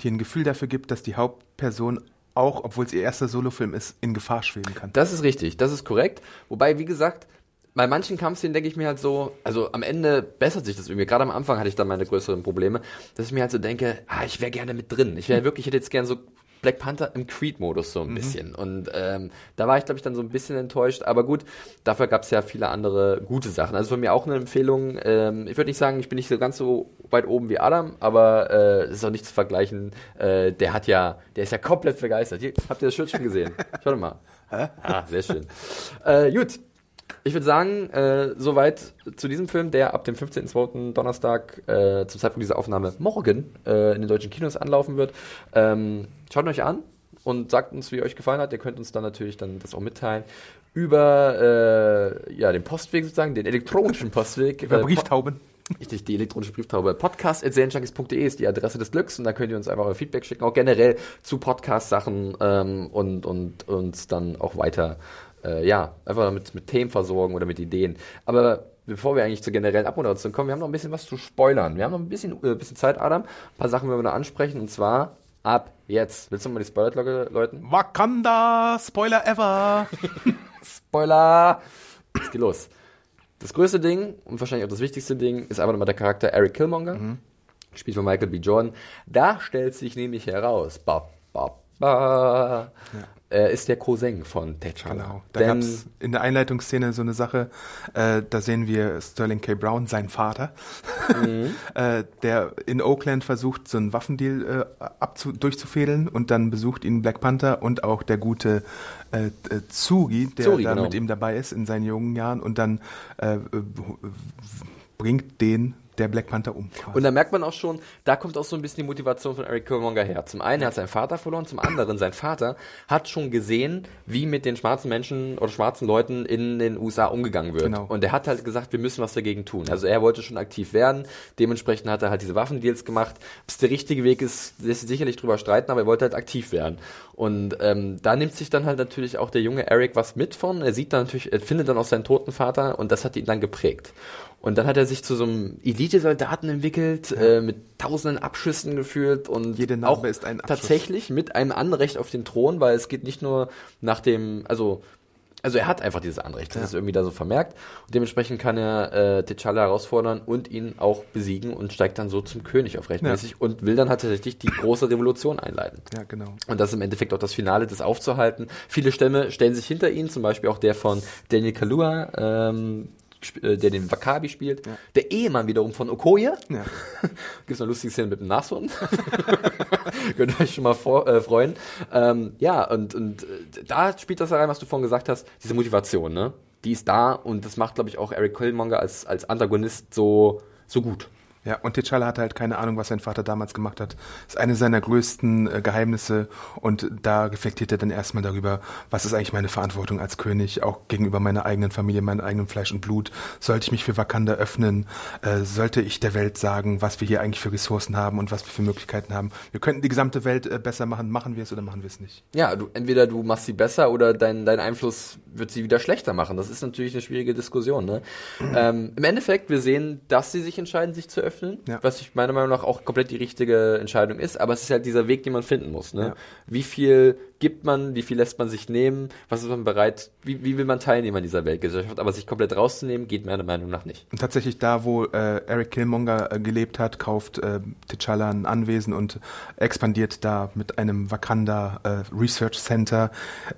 dir ein Gefühl dafür gibt, dass die Hauptperson auch, obwohl es ihr erster Solofilm ist, in Gefahr schweben kann. Das ist richtig, das ist korrekt. Wobei, wie gesagt, bei manchen Kampfszenen denke ich mir halt so, also am Ende bessert sich das irgendwie. Gerade am Anfang hatte ich da meine größeren Probleme, dass ich mir halt so denke, ah, ich wäre gerne mit drin. Ich wäre wirklich, ich hätte jetzt gerne so Black Panther im Creed-Modus so ein mhm. bisschen. Und ähm, da war ich, glaube ich, dann so ein bisschen enttäuscht. Aber gut, dafür gab es ja viele andere gute Sachen. Also von mir auch eine Empfehlung. Ähm, ich würde nicht sagen, ich bin nicht so ganz so weit oben wie Adam, aber es äh, ist auch nicht zu vergleichen. Äh, der hat ja, der ist ja komplett begeistert. Hier, habt ihr das Shirt schon gesehen? Schaut mal. Ah, sehr schön. Äh, gut. Ich würde sagen, äh, soweit zu diesem Film, der ab dem fünfzehnten zweiten Donnerstag äh, zum Zeitpunkt dieser Aufnahme morgen äh, in den deutschen Kinos anlaufen wird. Ähm, schaut euch an und sagt uns, wie euch gefallen hat. Ihr könnt uns dann natürlich dann das auch mitteilen. Über äh, ja, den Postweg sozusagen, den elektronischen Postweg. Über äh, Brieftauben. Richtig, die elektronische Brieftaube. podcast at serienjunkies punkt de ist die Adresse des Glücks und da könnt ihr uns einfach euer Feedback schicken, auch generell zu Podcast-Sachen ähm, und uns und dann auch weiter Äh, ja, einfach mit, mit Themen versorgen oder mit Ideen. Aber bevor wir eigentlich zur generellen Abmoderation kommen, wir haben noch ein bisschen was zu spoilern. Wir haben noch ein bisschen, äh, bisschen Zeit, Adam. Ein paar Sachen wollen wir noch ansprechen und zwar ab jetzt. Willst du mal die Spoiler-Glocke läuten? Wakanda! Spoiler ever! Spoiler! Es geht los. Das größte Ding und wahrscheinlich auch das wichtigste Ding ist einfach nochmal der Charakter Eric Killmonger, mhm. gespielt von Michael B. Jordan. Da stellt sich nämlich heraus, ba, ba, ba, ja. Er ist der Cousin von T'Challa. Genau. Da gab es in der Einleitungsszene so eine Sache, äh, da sehen wir Sterling K. Brown, seinen Vater, mhm. äh, der in Oakland versucht, so einen Waffendeal äh, abzu- durchzufädeln und dann besucht ihn Black Panther und auch der gute äh, äh, Tsugi, der Zuri, da genau. mit ihm dabei ist in seinen jungen Jahren und dann äh, äh, bringt den der Black Panther um. Quasi. Und da merkt man auch schon, da kommt auch so ein bisschen die Motivation von Eric Killmonger her. Zum einen, er hat seinen Vater verloren, zum anderen, sein Vater hat schon gesehen, wie mit den schwarzen Menschen oder schwarzen Leuten in den U S A umgegangen wird. Genau. Und er hat halt gesagt, wir müssen was dagegen tun. Also er wollte schon aktiv werden, dementsprechend hat er halt diese Waffendeals gemacht. Ob es der richtige Weg ist, lässt sich sicherlich drüber streiten, aber er wollte halt aktiv werden. Und ähm, da nimmt sich dann halt natürlich auch der junge Eric was mit von. Er sieht dann natürlich, er findet dann auch seinen toten Vater und das hat ihn dann geprägt. Und dann hat er sich zu so einem Elite-Soldaten entwickelt, ja. äh, mit tausenden Abschüssen gefühlt und jede Narbe ist ein Abschuss. Tatsächlich mit einem Anrecht auf den Thron, weil es geht nicht nur nach dem, also also er hat einfach dieses Anrecht, das ja. ist irgendwie da so vermerkt. Und dementsprechend kann er äh, T'Challa herausfordern und ihn auch besiegen und steigt dann so zum König auf rechtmäßig ja. und will dann halt tatsächlich die große Revolution einleiten. Ja, genau. Und das ist im Endeffekt auch das Finale, das aufzuhalten. Viele Stämme stellen sich hinter ihn, zum Beispiel auch der von Daniel Kaluuya, ähm, der den Wakabi spielt. Ja. Der Ehemann wiederum von Okoye. Ja. Gibt's noch lustige Szenen mit dem Nashorn. Könnt ihr euch schon mal vor, äh, freuen. Ähm, ja, und, und da spielt das rein, was du vorhin gesagt hast, diese Motivation, ne? Die ist da und das macht, glaube ich, auch Eric Killmonger als, als Antagonist so, so gut. Ja, und T'Challa hatte halt keine Ahnung, was sein Vater damals gemacht hat. Das ist eine seiner größten äh, Geheimnisse und da reflektiert er dann erstmal darüber, was ist eigentlich meine Verantwortung als König, auch gegenüber meiner eigenen Familie, meinem eigenen Fleisch und Blut. Sollte ich mich für Wakanda öffnen? Äh, sollte ich der Welt sagen, was wir hier eigentlich für Ressourcen haben und was wir für Möglichkeiten haben? Wir könnten die gesamte Welt äh, besser machen. Machen wir es oder machen wir es nicht? Ja, du, entweder du machst sie besser oder dein, dein Einfluss wird sie wieder schlechter machen. Das ist natürlich eine schwierige Diskussion, ne? Mhm. Ähm, im Endeffekt, wir sehen, dass sie sich entscheiden, sich zu öffnen. Öffnen, ja. Was ich meiner Meinung nach auch komplett die richtige Entscheidung ist, aber es ist halt dieser Weg, den man finden muss. Ne? Ja. Wie viel gibt man, wie viel lässt man sich nehmen, was ist man bereit, wie, wie will man teilnehmen an dieser Weltgesellschaft, aber sich komplett rauszunehmen, geht meiner Meinung nach nicht. Und tatsächlich da, wo äh, Eric Killmonger äh, gelebt hat, kauft äh, T'Challa ein Anwesen und expandiert da mit einem Wakanda äh, Research Center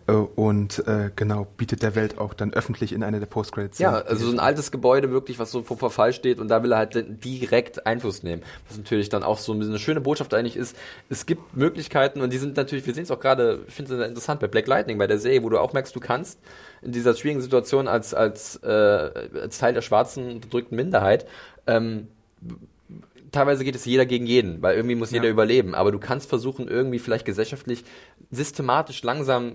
äh, und äh, genau, bietet der Welt auch dann öffentlich in einer der Post-Credits. Ja, also so ein altes Gebäude wirklich, was so vor Verfall steht und da will er halt direkt Einfluss nehmen. Was natürlich dann auch so ein bisschen eine schöne Botschaft eigentlich ist. Es gibt Möglichkeiten und die sind natürlich, wir sehen es auch gerade, ich finde es interessant bei Black Lightning, bei der Serie, wo du auch merkst, du kannst in dieser schwierigen Situation als, als, äh, als Teil der schwarzen, unterdrückten Minderheit, ähm, teilweise geht es jeder gegen jeden, weil irgendwie muss jeder ja. überleben, aber du kannst versuchen, irgendwie vielleicht gesellschaftlich systematisch langsam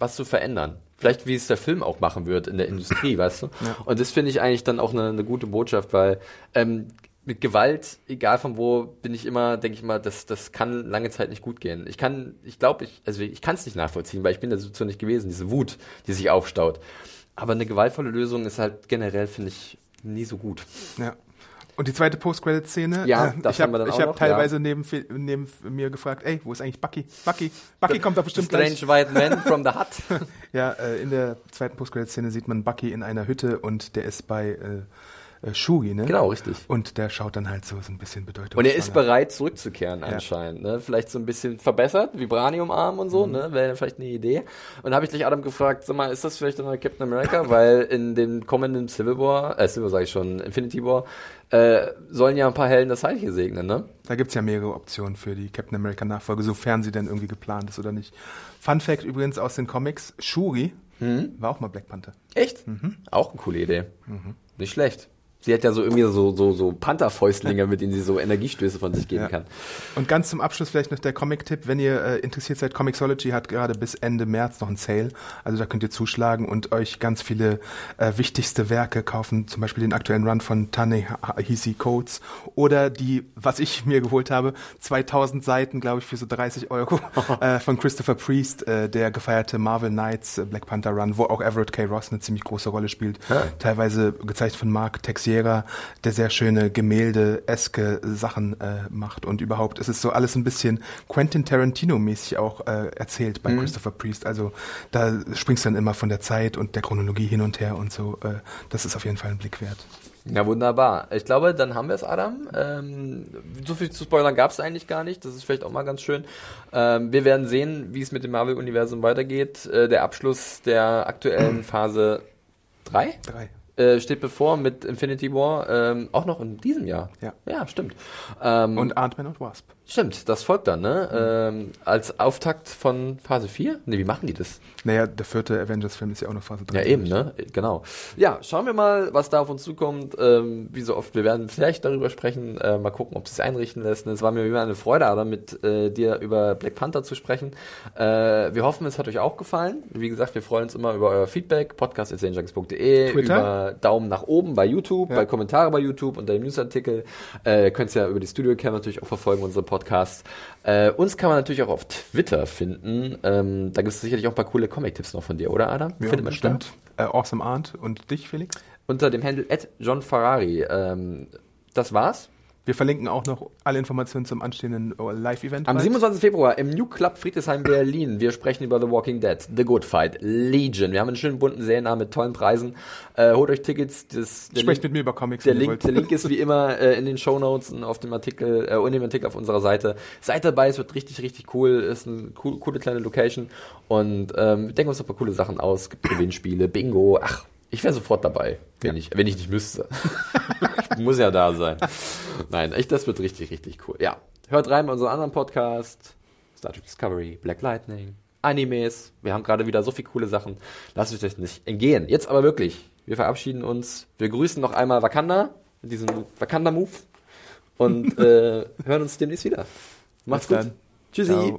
was zu verändern. Vielleicht, wie es der Film auch machen wird in der Industrie, weißt du? Ja. Und das finde ich eigentlich dann auch eine, eine gute Botschaft, weil ähm, mit Gewalt, egal von wo, bin ich immer, denke ich mal, das, das kann lange Zeit nicht gut gehen. Ich kann, ich glaube, ich, also ich kann es nicht nachvollziehen, weil ich bin in der Situation nicht gewesen, diese Wut, die sich aufstaut. Aber eine gewaltvolle Lösung ist halt generell, finde ich, nie so gut. Ja. Und die zweite Post-Credit-Szene, ja, äh, ich habe hab teilweise ja. neben, neben mir gefragt, ey, wo ist eigentlich Bucky? Bucky, Bucky kommt da bestimmt gleich. Strange white man from the hut. Ja, äh, in der zweiten Post-Credit-Szene sieht man Bucky in einer Hütte und der ist bei... Äh, Shuri, ne? Genau, richtig. Und der schaut dann halt so, so ein bisschen bedeutungsvoller. Und er ist bereit, zurückzukehren anscheinend. Ja. Ne? Vielleicht so ein bisschen verbessert, Vibranium-Arm und so, mhm. ne? Wäre vielleicht eine Idee. Und habe ich gleich Adam gefragt, sag mal, ist das vielleicht noch Captain America? Weil in dem kommenden Civil War, äh, Civil War sage ich schon, Infinity War, äh, sollen ja ein paar Helden das Heilige segnen, ne? Da gibt's ja mehrere Optionen für die Captain America-Nachfolge, sofern sie denn irgendwie geplant ist oder nicht. Fun Fact übrigens aus den Comics, Shuri mhm. war auch mal Black Panther. Echt? Mhm. Auch eine coole Idee. Mhm. Nicht schlecht. Sie hat ja so irgendwie so, so, so Pantherfäustlinge, mit denen sie so Energiestöße von sich geben ja. kann. Und ganz zum Abschluss vielleicht noch der Comic-Tipp. Wenn ihr äh, interessiert seid, Comixology hat gerade bis Ende März noch einen Sale. Also da könnt ihr zuschlagen und euch ganz viele äh, wichtigste Werke kaufen. Zum Beispiel den aktuellen Run von Ta-Nehisi Coates oder die, was ich mir geholt habe, zweitausend Seiten, glaube ich, für so dreißig Euro äh, von Christopher Priest, äh, der gefeierte Marvel Knights äh, Black Panther Run, wo auch Everett K. Ross eine ziemlich große Rolle spielt. Ja. Teilweise gezeichnet von Mark Texier, der sehr schöne Gemälde-eske Sachen äh, macht und überhaupt, es ist so alles ein bisschen Quentin Tarantino-mäßig auch äh, erzählt bei mhm. Christopher Priest, also da springst du dann immer von der Zeit und der Chronologie hin und her und so, äh, das ist auf jeden Fall ein Blick wert. Ja, wunderbar. Ich glaube, dann haben wir es, Adam. Ähm, so viel zu spoilern gab es eigentlich gar nicht. Das ist vielleicht auch mal ganz schön. Ähm, wir werden sehen, wie es mit dem Marvel-Universum weitergeht. Äh, der Abschluss der aktuellen Phase drei? drei. Äh, steht bevor mit Infinity War, ähm, auch noch in diesem Jahr. Ja, ja stimmt. Ähm, und Ant-Man und Wasp. Stimmt, das folgt dann, ne? Mhm. Ähm, als Auftakt von Phase vier? Ne, wie machen die das? Naja, der vierte Avengers-Film ist ja auch noch Phase drei. Ja, eben, ne? Genau. Ja, schauen wir mal, was da auf uns zukommt. Ähm, wie so oft, wir werden vielleicht darüber sprechen. Äh, mal gucken, ob es sich einrichten lässt. Es war mir immer eine Freude, Adam, mit äh, dir über Black Panther zu sprechen. Äh, wir hoffen, es hat euch auch gefallen. Wie gesagt, wir freuen uns immer über euer Feedback. podcast at junkies punkt de, über Daumen nach oben bei YouTube, ja. bei Kommentare bei YouTube unter dem Newsartikel. Äh, könnt ihr ja über die Studio-Cam natürlich auch verfolgen, unsere Podcasts. Äh, uns kann man natürlich auch auf Twitter finden. Ähm, da gibt es sicherlich auch ein paar coole Comic-Tipps noch von dir, oder Adam? Ja, findet man stimmt. Äh, awesome Arndt und dich, Felix? Unter dem Handle at John Ferrari. Ähm, das war's. Wir verlinken auch noch alle Informationen zum anstehenden Live-Event. Am siebenundzwanzigsten Februar im New Club Friedrichshain Berlin. Wir sprechen über The Walking Dead, The Good Fight, Legion. Wir haben einen schönen bunten Serienabend mit tollen Preisen. Äh, holt euch Tickets. Das, Sprecht Link, mit mir über Comics. Der, Link, der Link ist wie immer äh, in den Shownotes und auf dem Artikel, äh, in dem Artikel auf unserer Seite. Seid dabei, es wird richtig, richtig cool. Ist eine cool, coole kleine Location. Und ähm, wir denken uns ein paar coole Sachen aus. Gibt Gewinnspiele, Bingo, ach. Ich wäre sofort dabei, wenn, ja. ich, wenn ich nicht müsste. Ich muss ja da sein. Nein, echt, das wird richtig, richtig cool. Ja, hört rein bei unseren anderen Podcast. Star Trek Discovery, Black Lightning, Animes. Wir haben gerade wieder so viele coole Sachen. Lasst euch das nicht entgehen. Jetzt aber wirklich. Wir verabschieden uns. Wir grüßen noch einmal Wakanda mit diesem Wakanda-Move und äh, hören uns demnächst wieder. Macht's gut. Tschüssi. Ciao.